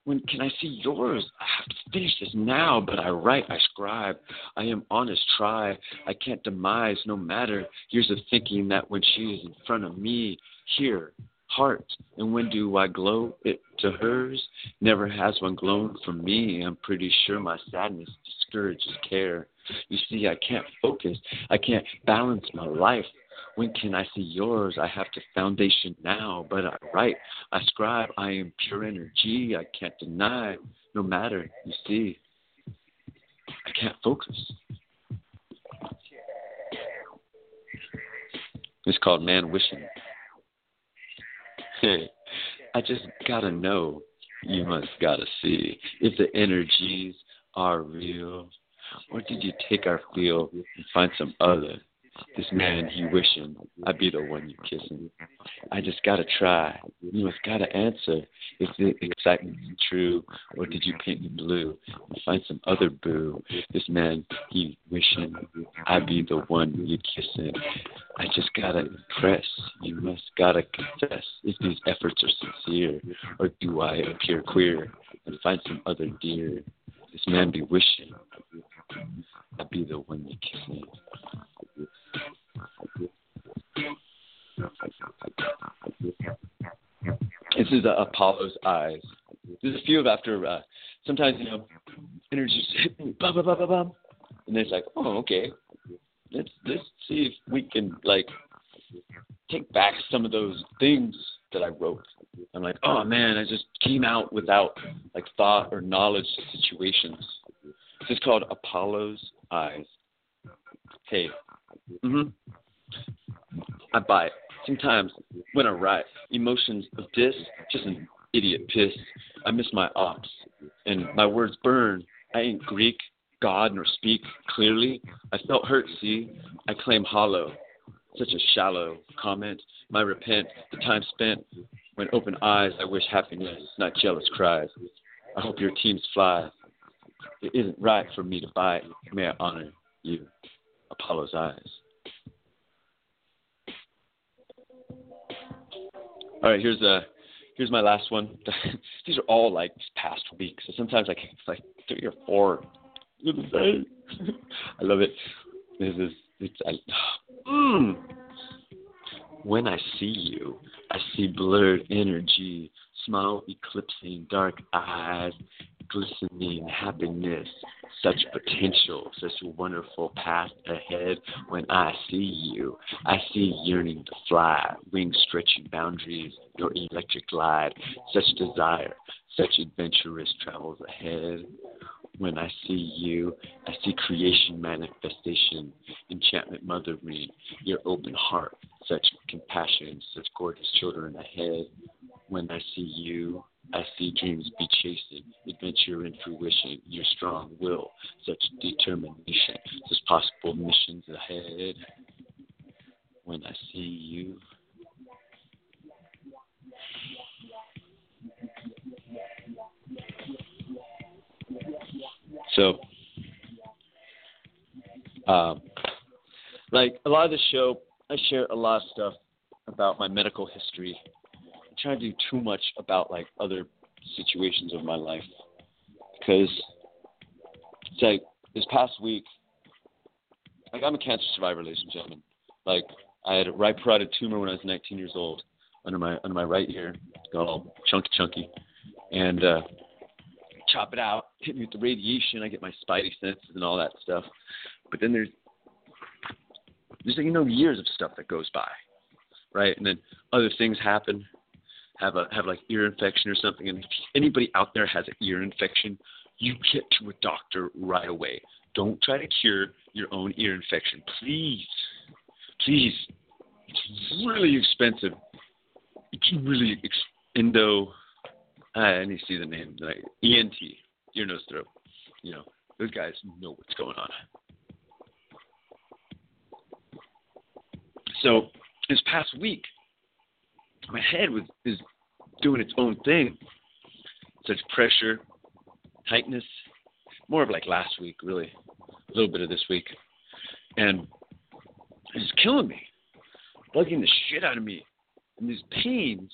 When can I see yours? I have to finish this now, but I write, I scribe. I am honest, try. I can't demise, no matter. Years of thinking that when she is in front of me, here, heart. And when do I glow it to hers? Never has one glown for me. I'm pretty sure my sadness discourages care. You see, I can't focus. I can't balance my life. When can I see yours? I have to foundation now, but I write, I scribe, I am pure energy. I can't deny, no matter, you see. I can't focus. It's called Man Wishing. Hey, I just gotta know, you must gotta see if the energies are real. Or did you take our feel and find some other? This man, he wishing I'd be the one you kissing. I just gotta try. You must gotta answer if the excitement is true, or did you paint me blue and find some other boo? This man, he wishing I'd be the one you kissing. I just gotta impress. You must gotta confess if these efforts are sincere, or do I appear queer and find some other dear? This man be wishing I'd be the one you kissing. This is Apollo's Eyes. There's a few of after, sometimes, you know, energy hit me, blah, blah, blah, blah, blah. And it's like, oh, okay. Let's see if we can, like, take back some of those things that I wrote. I'm like, oh, man, I just came out without, like, thought or knowledge of situations. This is called Apollo's Eyes. Hey. Mm-hmm. I buy it. Sometimes when I write, emotions of this, just an idiot piss. I miss my ops, and my words burn. I ain't Greek, God, nor speak clearly. I felt hurt, see? I claim hollow. Such a shallow comment. My repent, the time spent. When open eyes, I wish happiness, not jealous cries. I hope your teams fly. It isn't right for me to bite. May I honor you. Apollo's Eyes. All right, here's my last one. These are all like past weeks. So sometimes I can like 3 or 4. I love it. When I see you, I see blurred energy, small eclipsing dark eyes, glistening happiness, such potential, such a wonderful path ahead. When I see you, I see yearning to fly, wings stretching boundaries, your electric glide, such desire, such adventurous travels ahead. When I see you, I see creation manifestation, enchantment mothering, your open heart, such compassion, such gorgeous children ahead. When I see you, I see dreams be chasing, adventure and fruition, your strong will, such determination, such possible missions ahead. When I see you. So, like a lot of the show, I share a lot of stuff about my medical history. I try to do too much about like other situations of my life, because it's like this past week, like I'm a cancer survivor, ladies and gentlemen. Like I had a right parotid tumor when I was 19 years old under my right ear, got all chunky, and chop it out, hit me with the radiation. I get my spidey senses and all that stuff. But then there's like, you know, years of stuff that goes by, right? And then other things happen. Have like ear infection or something. And if anybody out there has an ear infection, you get to a doctor right away. Don't try to cure your own ear infection, please. Please, it's really expensive. It's really I need to see the name. Like ENT, ear, nose, throat. You know, those guys know what's going on. So this past week, my head is doing its own thing. Such pressure, tightness, more of like last week, really. A little bit of this week, and it's killing me, bugging the shit out of me, and these pains.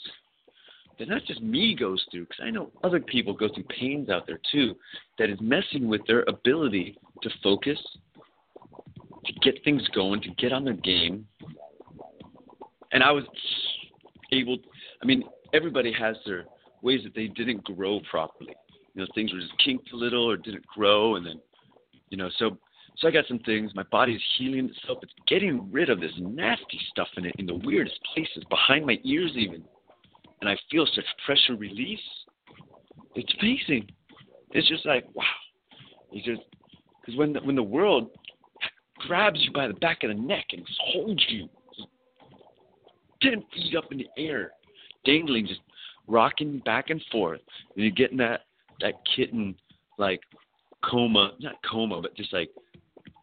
That not just me goes through, because I know other people go through pains out there too, that is messing with their ability to focus, to get things going, to get on their game. And I was able, I mean, everybody has their ways that they didn't grow properly. You know, things were just kinked a little or didn't grow, and then, you know, so I got some things. My body is healing itself. It's getting rid of this nasty stuff in it, in the weirdest places, behind my ears even. And I feel such pressure release. It's amazing. It's just like, wow. It's just, because when the world grabs you by the back of the neck and holds you 10 feet up in the air, dangling, just rocking back and forth, and you're getting that kitten, like, coma, not coma, but just like,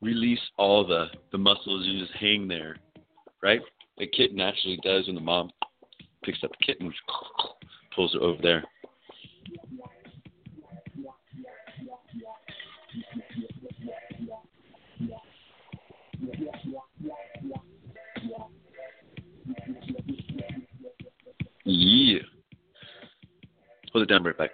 release all the muscles and just hang there, right? The kitten actually does when the mom picks up the kitten, pulls her over there. Yeah. Hold it down right back.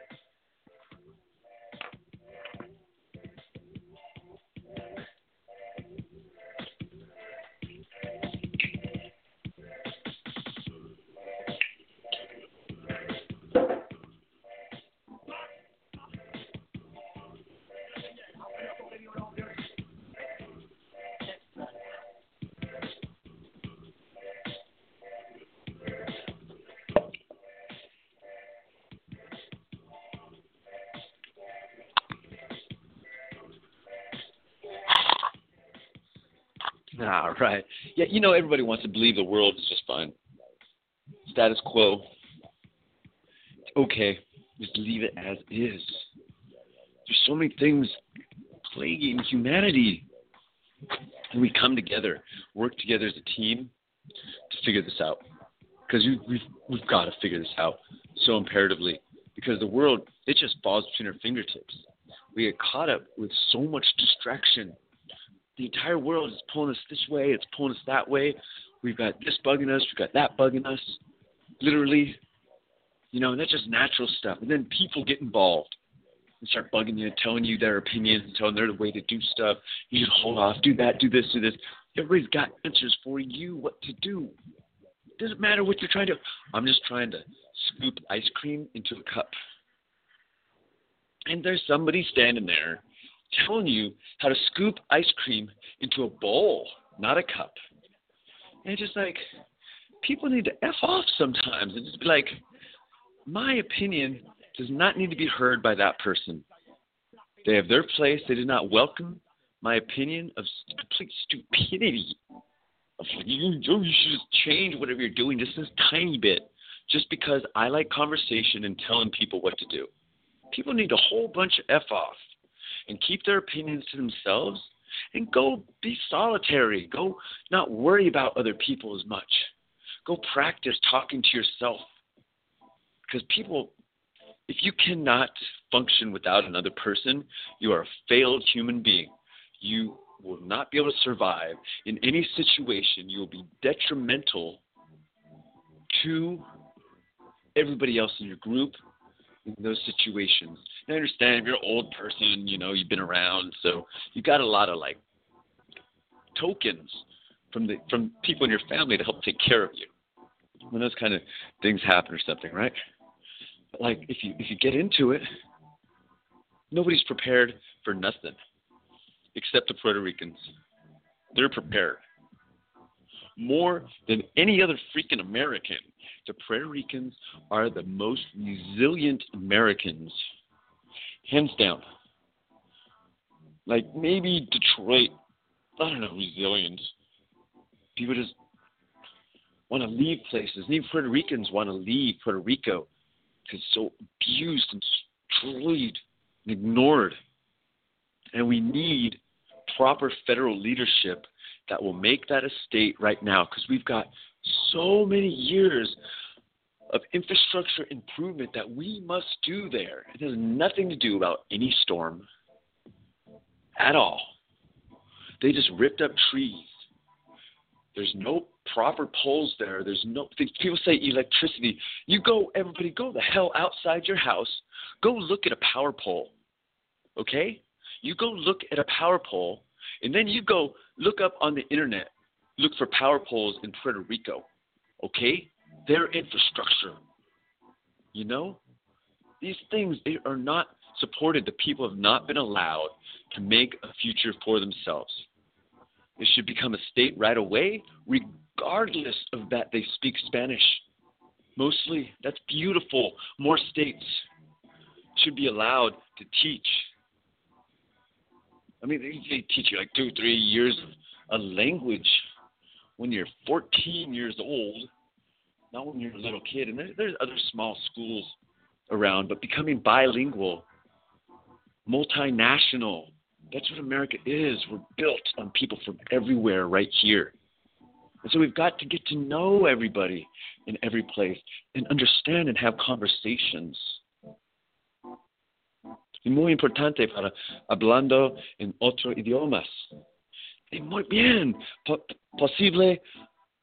All right. Yeah, you know, everybody wants to believe the world is just fine. Status quo. Okay. Just leave it as is. There's so many things plaguing humanity. And we come together, work together as a team to figure this out. Because we've got to figure this out so imperatively. Because the world, it just falls between our fingertips. We get caught up with so much distraction. The entire world is pulling us this way. It's pulling us that way. We've got this bugging us. We've got that bugging us. Literally, you know, and that's just natural stuff. And then people get involved and start bugging you and telling you their opinions, telling their way to do stuff. You should hold off. Do that. Do this. Do this. Everybody's got answers for you what to do. It doesn't matter what you're trying to do. I'm just trying to scoop ice cream into a cup. And there's somebody standing there telling you how to scoop ice cream into a bowl, not a cup. And it's just like, people need to F off sometimes and just be like, my opinion does not need to be heard by that person. They have their place. They do not welcome my opinion of complete stupidity. Of you should just change whatever you're doing just this tiny bit, just because I like conversation and telling people what to do. People need a whole bunch of F off. And keep their opinions to themselves, and go be solitary. Go not worry about other people as much. Go practice talking to yourself. Because people, If you cannot function without another person, you are a failed human being. You will not be able to survive in any situation. You will be detrimental to everybody else in your group in those situations. And I understand if you're an old person, you know, you've been around, so you got a lot of like tokens from people in your family to help take care of you when those kind of things happen or something, right? But like if you get into it, nobody's prepared for nothing except the Puerto Ricans. They're prepared more than any other freaking American. The Puerto Ricans are the most resilient Americans, hands down. Like maybe Detroit, I don't know, resilience. People just want to leave places. Even Puerto Ricans want to leave Puerto Rico because it's so abused and destroyed and ignored. And we need proper federal leadership that will make that a state right now, because we've got so many years of infrastructure improvement that we must do there. It has nothing to do about any storm at all. They just ripped up trees. There's no proper poles there. There's no things. People say electricity. You go, everybody, go the hell outside your house. Go look at a power pole, okay? You go look at a power pole, and then you go look up on the internet, look for power poles in Puerto Rico, okay? Their infrastructure, you know? These things, they are not supported. The people have not been allowed to make a future for themselves. It should become a state right away, regardless of that they speak Spanish. Mostly, that's beautiful. More states should be allowed to teach. I mean, they teach you like 2-3 years of a language when you're 14 years old, not when you're a little kid. And there's other small schools around, but becoming bilingual, multinational, that's what America is. We're built on people from everywhere right here. And so we've got to get to know everybody in every place and understand and have conversations. Es muy importante para hablando en otros idiomas. Es muy bien. Posible,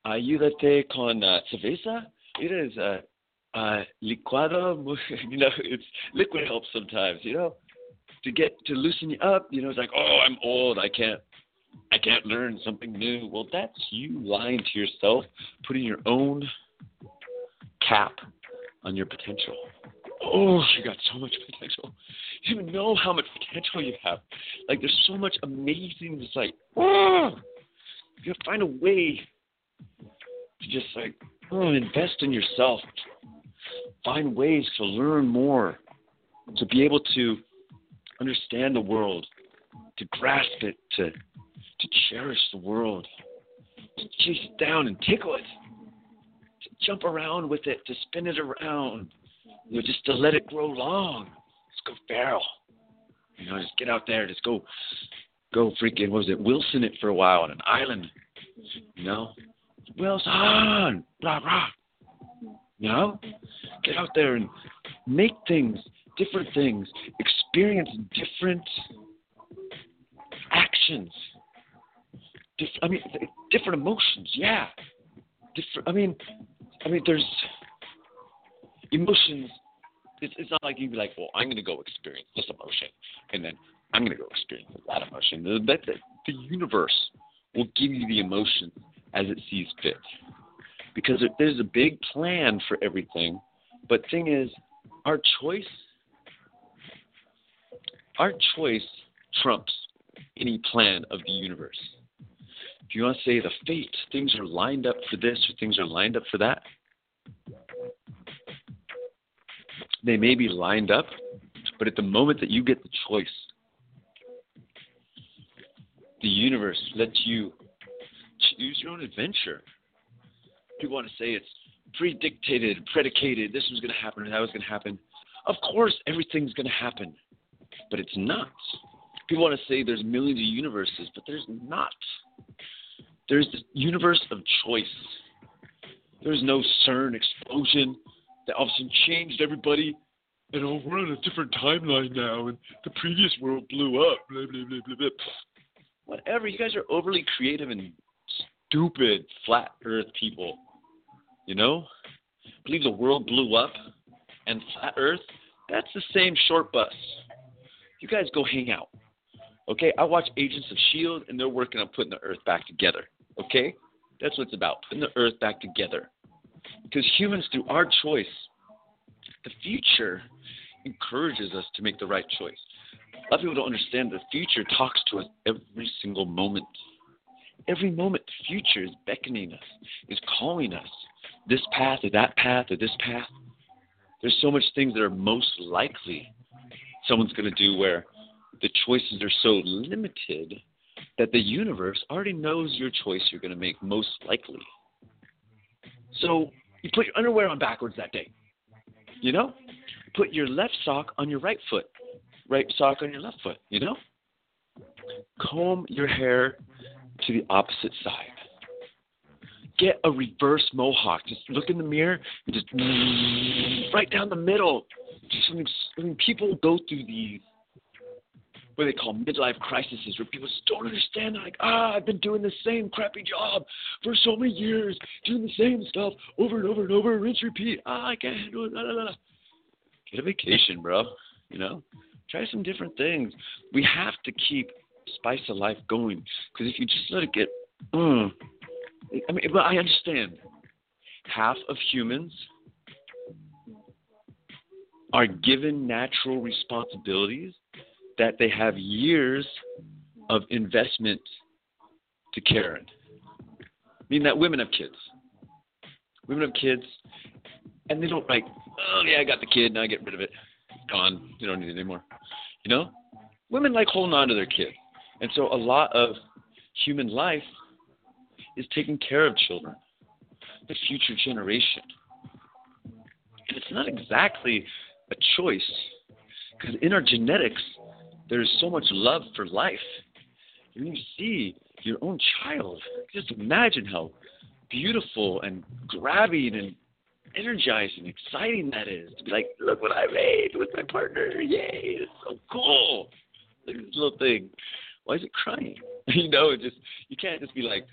ayúdate con cerveza. It is licuado. You know, it's liquid helps sometimes, you know. To loosen you up, you know, it's like, oh, I'm old, I can't learn something new. Well, that's you lying to yourself, putting your own cap on your potential. Oh, you got so much potential. You don't know how much potential you have. Like, there's so much amazing, it's like, oh, you gotta find a way to just like, oh, invest in yourself. Find ways to learn more, to be able to understand the world, to grasp it, to cherish the world, to chase it down and tickle it, to jump around with it, to spin it around, you know, just to let it grow long. Let's go feral. You know, just get out there, just go freaking, Wilson it for a while on an island, you know? Wilson, blah, blah. You know? Get out there and make things, different things, experience different actions, different emotions, yeah. Different, there's emotions. It's not like you'd be like, well, I'm going to go experience this emotion, and then I'm going to go experience that emotion. The universe will give you the emotion as it sees fit, because there's a big plan for everything, but thing is, our choice trumps any plan of the universe. Do you want to say the fate, things are lined up for this or things are lined up for that? They may be lined up, but at the moment that you get the choice, the universe lets you choose your own adventure. People want to say it's predictated, predicated, this was going to happen, that was going to happen. Of course, everything's going to happen. But it's not. People want to say there's millions of universes, but there's not. There's the universe of choice. There's no CERN explosion that all of a sudden changed everybody and oh, we're on a different timeline now, and the previous world blew up, blah, blah, blah, blah, blah. Whatever, you guys are overly creative and stupid flat earth people, you know? Believe the world blew up and flat earth, that's the same short bus. You guys go hang out, okay? I watch Agents of SHIELD, and they're working on putting the earth back together, okay? That's what it's about, putting the earth back together. Because humans, through our choice, the future encourages us to make the right choice. A lot of people don't understand the future talks to us every single moment. Every moment, the future is beckoning us, is calling us. This path or that path or this path. There's so much things that are most likely someone's going to do where the choices are so limited that the universe already knows your choice you're going to make most likely. So you put your underwear on backwards that day. You know? Put your left sock on your right foot. Right sock on your left foot, you know? Comb your hair to the opposite side. Get a reverse mohawk. Just look in the mirror and just right down the middle. Just, I mean, people go through these, what they call midlife crises, where people just don't understand. They're like, I've been doing the same crappy job for so many years, doing the same stuff over and over and over, rinse, repeat. I can't handle it. Blah, blah, blah. Get a vacation, bro. You know, try some different things. We have to keep spice of life going, because if you just let it get, I mean, I understand. Half of humans are given natural responsibilities that they have years of investment to care in. I mean, that women have kids. Women have kids, and they don't like, oh, yeah, I got the kid, now I get rid of it. Gone. You don't need it anymore. You know? Women like holding on to their kid. And so a lot of human life is taking care of children, the future generation. And it's not exactly a choice, because in our genetics, there's so much love for life. When you see your own child, just imagine how beautiful and grabbing and energizing, exciting that is. To be like, look what I made with my partner. Yay, it's so cool. Look at this little thing. Why is it crying? You know, it just, you can't just be like,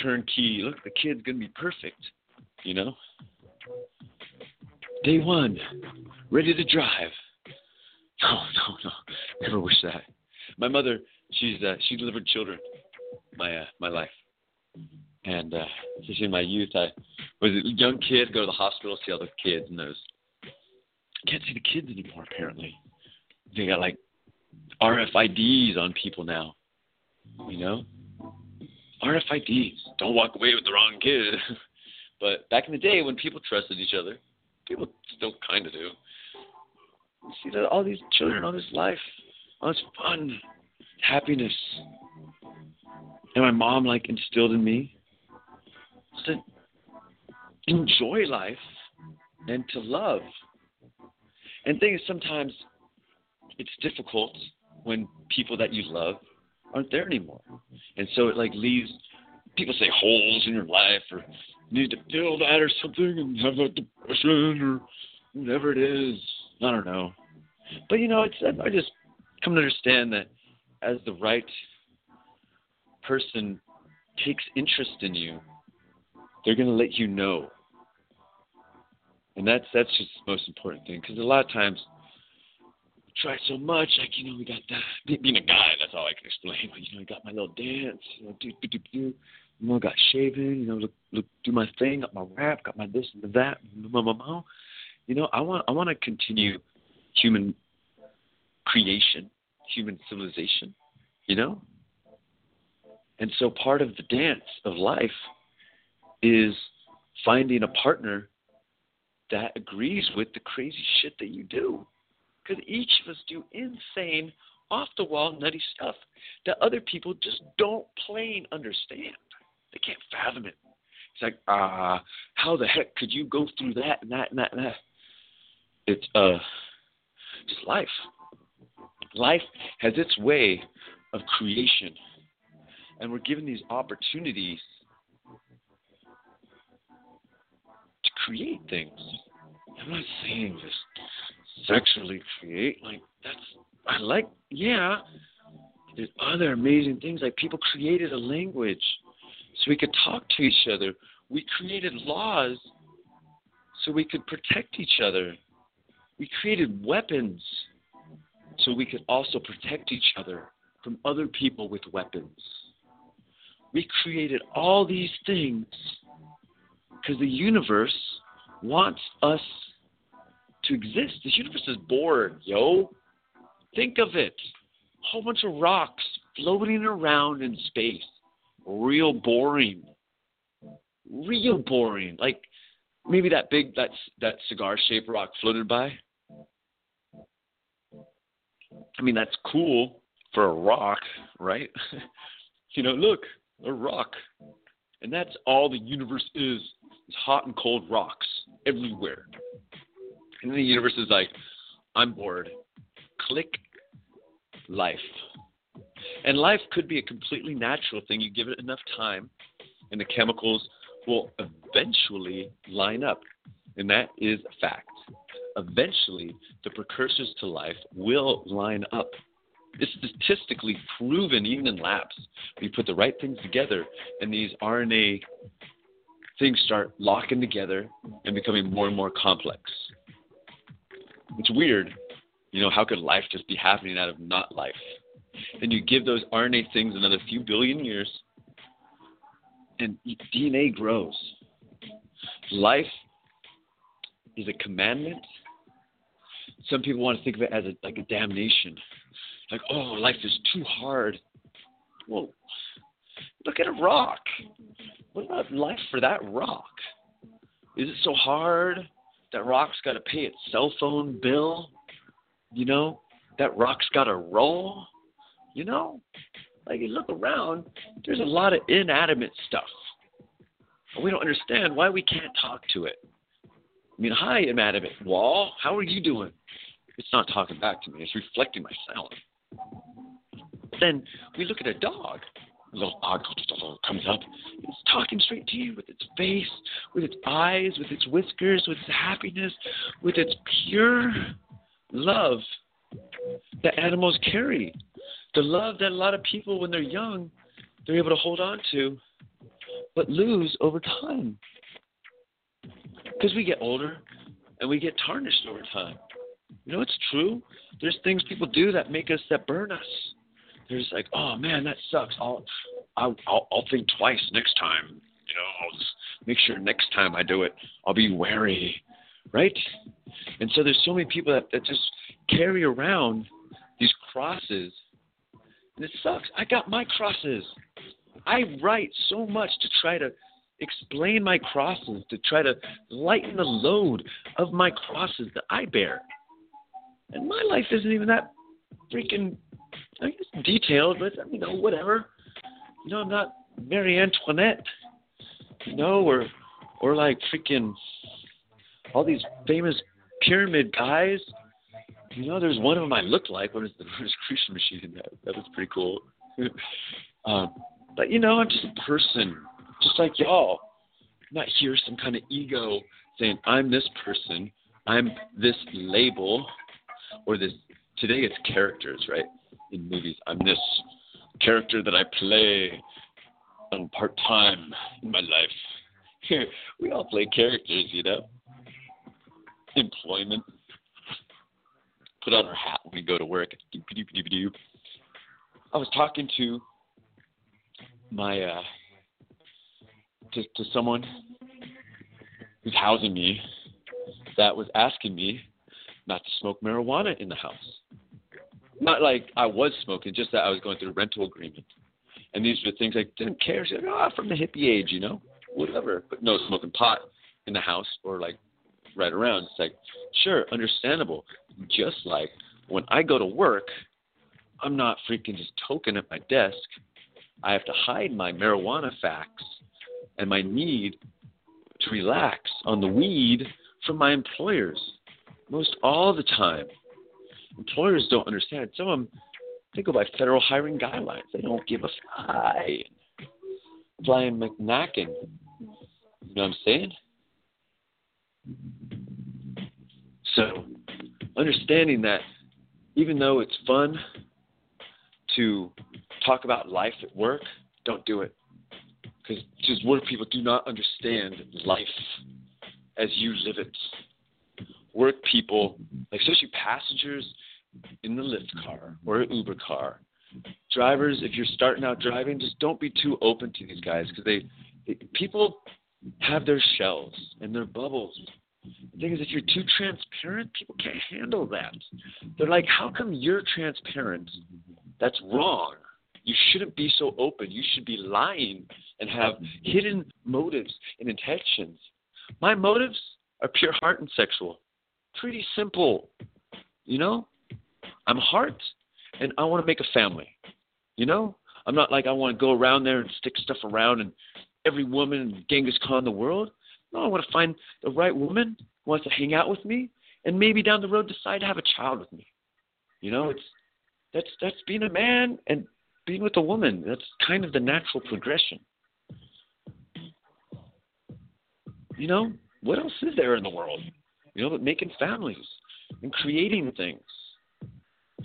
turnkey, look, the kid's going to be perfect, you know? Day one, ready to drive. No, never wish that. My mother, she delivered children my life. And especially in my youth, I was a young kid, go to the hospital, see all the kids, and those, can't see the kids anymore, apparently. They got, like, RFIDs on people now, you know? RFIDs. Don't walk away with the wrong kid. But back in the day when people trusted each other, people still kind of do. You see that all these children, all this life, all this fun, happiness. And my mom, like, instilled in me to enjoy life and to love. And the thing is, sometimes it's difficult when people that you love aren't there anymore. And so it, like, leaves, people say, holes in your life, or need to fill that or something and have that depression or whatever it is. I don't know. But, you know, I just come to understand that as the right person takes interest in you, they're going to let you know. And that's just the most important thing, because a lot of times, tried so much, like, you know, we got that. Being a guy, that's all I can explain. But, you know, I got my little dance, you know, you know, got shaving, you know, look, do my thing, got my rap, got my this and that, you know, I want to continue human creation, human civilization, you know. And so part of the dance of life is finding a partner that agrees with the crazy shit that you do. Because each of us do insane, off-the-wall, nutty stuff that other people just don't plain understand. They can't fathom it. It's like, how the heck could you go through that and that and that and that? It's just life. Life has its way of creation. And we're given these opportunities to create things. I'm not saying this sexually create. Like, there's other amazing things. Like, people created a language so we could talk to each other. We created laws so we could protect each other. We created weapons so we could also protect each other from other people with weapons. We created all these things because the universe wants us to exist. The universe is bored, yo. Think of it. A whole bunch of rocks floating around in space. Real boring. Real boring. Like maybe that big, that cigar-shaped rock floated by. I mean, that's cool for a rock, right? You know, look, a rock. And that's all the universe is. It's hot and cold rocks everywhere. And then the universe is like, I'm bored. Click, life. And life could be a completely natural thing. You give it enough time, and the chemicals will eventually line up. And that is a fact. Eventually, the precursors to life will line up. It's statistically proven, even in labs. You put the right things together, and these RNA things start locking together and becoming more and more complex. It's weird. You know, how could life just be happening out of not life? And you give those RNA things another few billion years, and DNA grows. Life is a commandment. Some people want to think of it as like a damnation. Like, oh, life is too hard. Well, look at a rock. What about life for that rock? Is it so hard? That rock's got to pay its cell phone bill. You know, that rock's got to roll. You know, like you look around, there's a lot of inanimate stuff. And we don't understand why we can't talk to it. I mean, hi, inanimate wall. How are you doing? It's not talking back to me. It's reflecting my sound. Then we look at a dog. A little dog comes up. It's talking straight to you with its face, with its eyes, with its whiskers, with its happiness, with its pure love that animals carry. The love that a lot of people, when they're young, they're able to hold on to, but lose over time. Because we get older and we get tarnished over time. You know, it's true. There's things people do that make us, that burn us. They're just like, oh, man, that sucks. I'll think twice next time. You know, I'll just make sure next time I do it, I'll be wary, right? And so there's so many people that just carry around these crosses, and it sucks. I got my crosses. I write so much to try to explain my crosses, to try to lighten the load of my crosses that I bear. And my life isn't even that freaking, I mean, it's detailed, but, you know, whatever. You know, I'm not Marie Antoinette, you know, or like freaking all these famous pyramid guys. You know, there's one of them I look like. What is the Rosicrucian machine? That was pretty cool. But, you know, I'm just a person, just like y'all. I'm not here some kind of ego saying I'm this person, I'm this label, or this. Today it's characters, right? In movies, I'm this character that I play on part-time in my life. We all play characters, you know. Employment. Put on our hat when we go to work. I was talking to my to someone who's housing me that was asking me not to smoke marijuana in the house. Not like I was smoking, just that I was going through a rental agreement. And these were things I didn't care. She's like, oh, from the hippie age, you know, whatever. But no smoking pot in the house or like right around. It's like, sure, understandable. Just like when I go to work, I'm not freaking just token at my desk. I have to hide my marijuana facts and my need to relax on the weed from my employers most all the time. Employers don't understand. Some of them, they go by federal hiring guidelines. They don't give a fly. Flying McNackin. You know what I'm saying? So understanding that even though it's fun to talk about life at work, don't do it. Because just work people do not understand life as you live it. Work people, especially passengers in the Lyft car or Uber car, drivers, if you're starting out driving, just don't be too open to these guys, because people have their shells and their bubbles. The thing is, if you're too transparent, people can't handle that. They're like, how come you're transparent? That's wrong. You shouldn't be so open. You should be lying and have hidden motives and intentions. My motives are pure heart and sexual. Pretty simple. You know, I'm heart and I want to make a family. You know, I'm not like I want to go around there and stick stuff around and every woman in Genghis Khan the world. No, I want to find the right woman who wants to hang out with me and maybe down the road decide to have a child with me. You know, that's being a man and being with a woman. That's kind of the natural progression. You know, what else is there in the world? You know, but making families and creating things.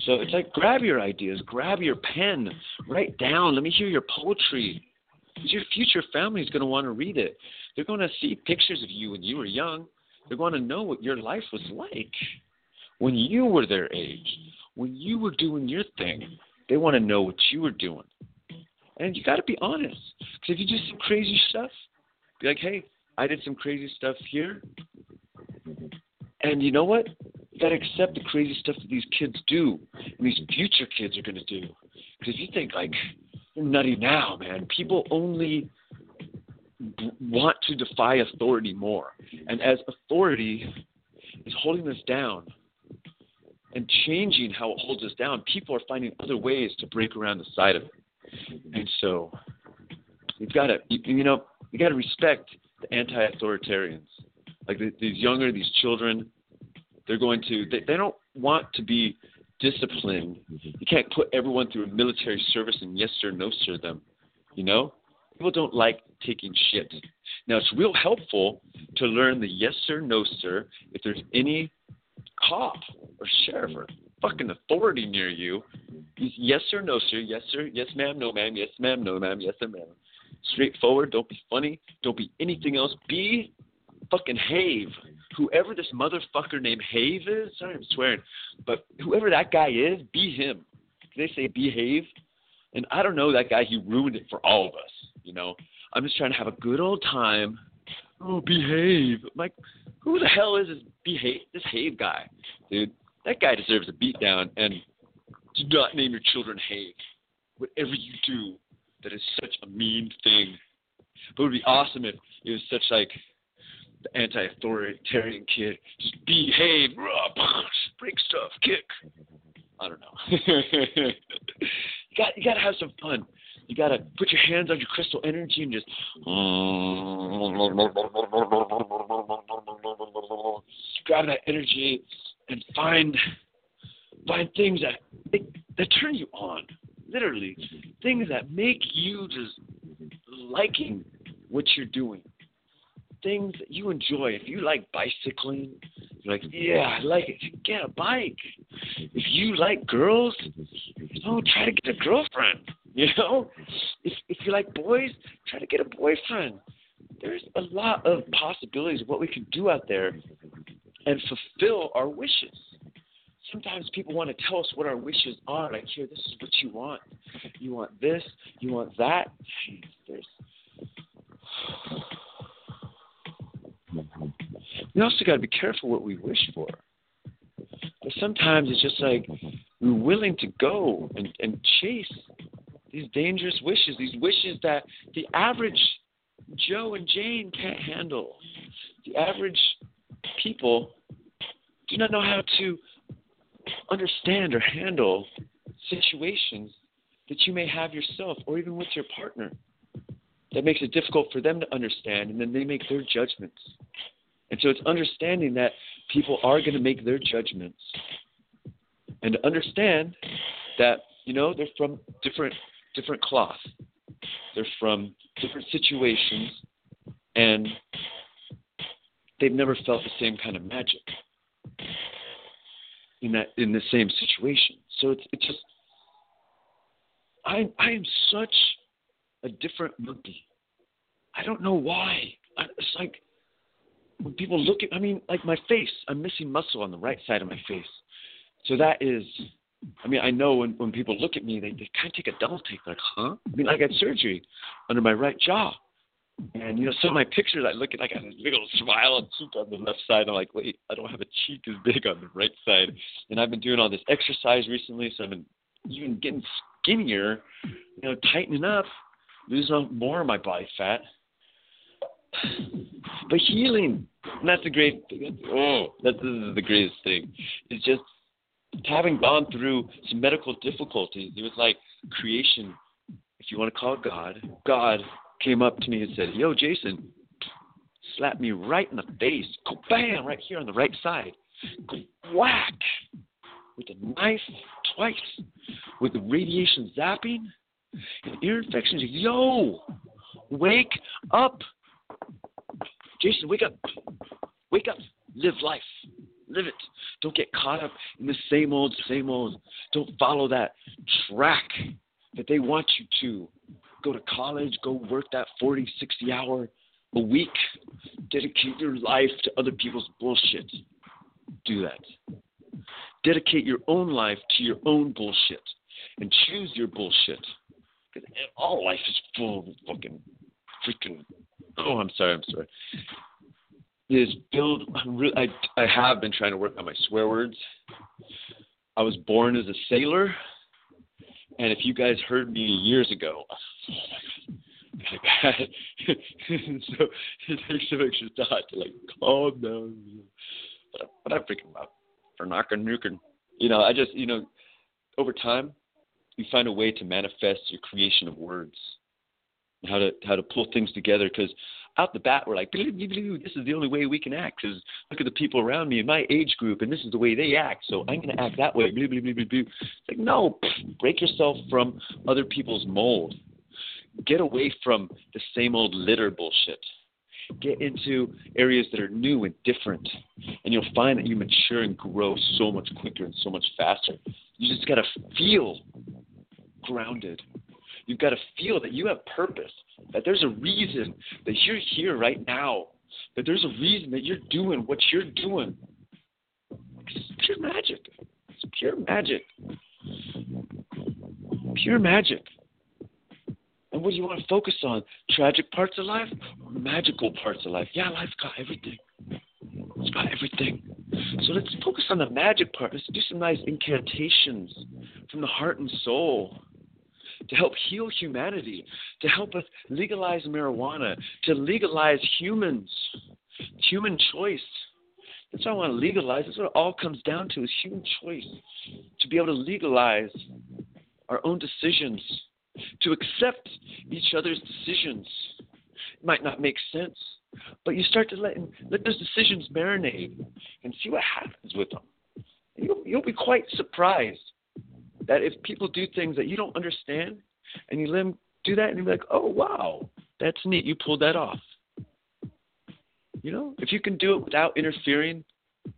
So it's like, grab your ideas, grab your pen, write down, let me hear your poetry. Because your future family is going to want to read it. They're going to see pictures of you when you were young. They're going to know what your life was like when you were their age, when you were doing your thing. They want to know what you were doing. And you got to be honest. Because if you do some crazy stuff, be like, hey, I did some crazy stuff here. And you know what? You got to accept the crazy stuff that these kids do and these future kids are going to do. Because you think, like, you're nutty now, man. People only want to defy authority more. And as authority is holding us down and changing how it holds us down, people are finding other ways to break around the side of it. And so you've got to, you got to respect the anti-authoritarians. Like these children, they're going to, they don't want to be disciplined. You can't put everyone through a military service and yes sir, no sir them. You know, people don't like taking shit. Now it's real helpful to learn the yes sir, no sir. If there's any cop or sheriff or fucking authority near you, yes sir, no sir, yes sir, yes ma'am, no ma'am, yes ma'am, no ma'am, yes sir, ma'am. Straightforward. Don't be funny. Don't be anything else. Be fucking Have, whoever this motherfucker named Have is, sorry I'm swearing, but whoever that guy is, be him. They say behave, and I don't know that guy, he ruined it for all of us, you know. I'm just trying to have a good old time. Oh, behave. I'm like, who the hell is this Have guy? Dude, that guy deserves a beatdown, and do not name your children Have. Whatever you do, that is such a mean thing. But it would be awesome if it was such like, the anti-authoritarian kid, just behave, break stuff, kick. I don't know. You got to have some fun. You got to put your hands on your crystal energy and just, grab that energy and find things that turn you on. Literally, things that make you just liking what you're doing. Things that you enjoy. If you like bicycling, you're like, yeah, I like it. Get a bike. If you like girls, try to get a girlfriend. You know, if you like boys, try to get a boyfriend. There's a lot of possibilities of what we can do out there and fulfill our wishes. Sometimes people want to tell us what our wishes are. Like, here, this is what you want. You want this. You want that. Jeez, there's. We also got to be careful what we wish for. But sometimes it's just like we're willing to go and chase these dangerous wishes, these wishes that the average Joe and Jane can't handle. The average people do not know how to understand or handle situations that you may have yourself or even with your partner. That makes it difficult for them to understand, and then they make their judgments. And so it's understanding that people are going to make their judgments and to understand that, you know, they're from different cloth. They're from different situations, and they've never felt the same kind of magic. in the same situation. So it's just, I am such a different monkey. I don't know why. It's like when people look at, I mean, like my face, I'm missing muscle on the right side of my face. So that is, I mean, I know when people look at me, they kind of take a double take, like, huh? I mean, I got surgery under my right jaw. And, you know, some of my pictures, I look at, I got a big old smile and cheek on the left side. I'm like, wait, I don't have a cheek as big on the right side. And I've been doing all this exercise recently, so I've been even getting skinnier, you know, tightening up, losing more of my body fat. But healing, and that's the great thing. Oh, this is the greatest thing. It's just having gone through some medical difficulties. It was like creation, if you want to call it God came up to me and said, yo, Jason, slap me right in the face. Go bam, right here on the right side. Go whack with a knife twice, with the radiation zapping and ear infections. Yo, wake up. Jason, wake up. Wake up. Live life. Live it. Don't get caught up in the same old, same old. Don't follow that track that they want you to. Go to college, go work that 40, 60 hour a week, dedicate your life to other people's bullshit. Do that. Dedicate your own life to your own bullshit and choose your bullshit. Because all life is full of freaking, I'm sorry. I have been trying to work on my swear words. I was born as a sailor. And if you guys heard me years ago, oh my God, so it takes some extra thought to like calm down. But I'm freaking out for knocking, nuking. You know, I just, you know, over time, you find a way to manifest your creation of words, how to pull things together. Because out the bat, we're like, this is the only way we can act. Because look at the people around me in my age group, and this is the way they act. So I'm going to act that way. It's like, no, break yourself from other people's mold. Get away from the same old litter bullshit. Get into areas that are new and different, and you'll find that you mature and grow so much quicker and so much faster. You just got to feel grounded. You've got to feel that you have purpose, that there's a reason that you're here right now, that there's a reason that you're doing what you're doing. It's pure magic. It's pure magic. Pure magic. And what do you want to focus on? Tragic parts of life or magical parts of life? Yeah, life's got everything. It's got everything. So let's focus on the magic part. Let's do some nice incantations from the heart and soul, to help heal humanity, to help us legalize marijuana, to legalize humans, human choice. That's what I want to legalize. That's what it all comes down to, is human choice, to be able to legalize our own decisions, to accept each other's decisions. It might not make sense, but you start to let those decisions marinate and see what happens with them. You'll be quite surprised that if people do things that you don't understand and you let them do that and you're like, oh, wow, that's neat. You pulled that off. You know, if you can do it without interfering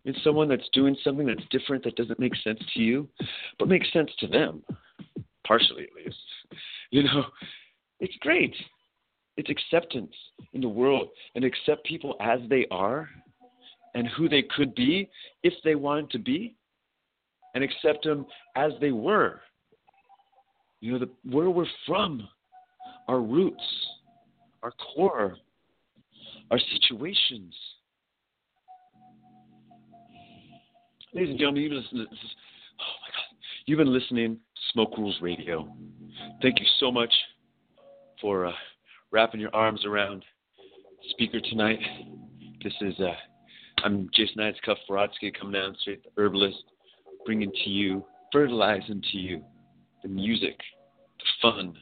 in someone that's doing something that's different, that doesn't make sense to you, but makes sense to them, partially at least, you know, it's great. It's acceptance in the world, and accept people as they are and who they could be if they wanted to be. And accept them as they were. You know, where we're from, our roots, our core, our situations. Ladies and gentlemen, you've been listening to Smoke Rules Radio. Thank you so much for wrapping your arms around the speaker tonight. This is, I'm Jason Iacoff-Faratsky, coming down straight to the Herbalist, bringing to you, fertilizing to you, the music, the fun,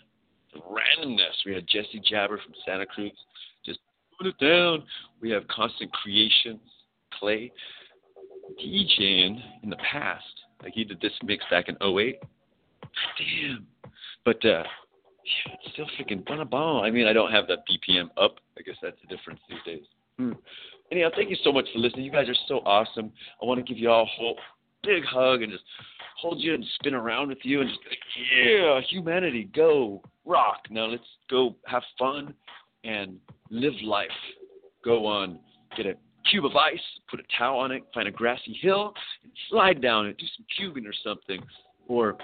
the randomness. We had Jesse Jabber from Santa Cruz, just putting it down. We have Constant Creation, Clay, DJing in the past. Like he did this mix back in 08. Damn. But yeah, it's still freaking bon. I mean, I don't have that BPM up. I guess that's the difference these days. Anyhow, thank you so much for listening. You guys are so awesome. I want to give you all hope. big hug and just hold you and spin around with you and just be like, yeah, humanity, go rock. Now let's go have fun and live life. Go on, get a cube of ice, put a towel on it, find a grassy hill, and slide down it, do some cubing or something. Or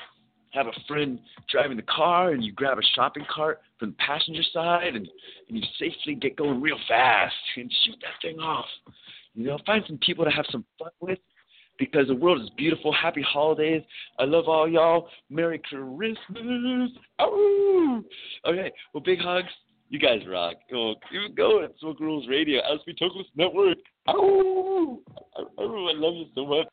have a friend driving the car and you grab a shopping cart from the passenger side and you safely get going real fast and shoot that thing off. You know, find some people to have some fun with, because the world is beautiful. Happy holidays. I love all y'all. Merry Christmas. Oh! Okay, well, big hugs. You guys rock. Oh, keep it going. Smoke Rules Radio, Alice B. Toklas Network. Oh! I love you so much.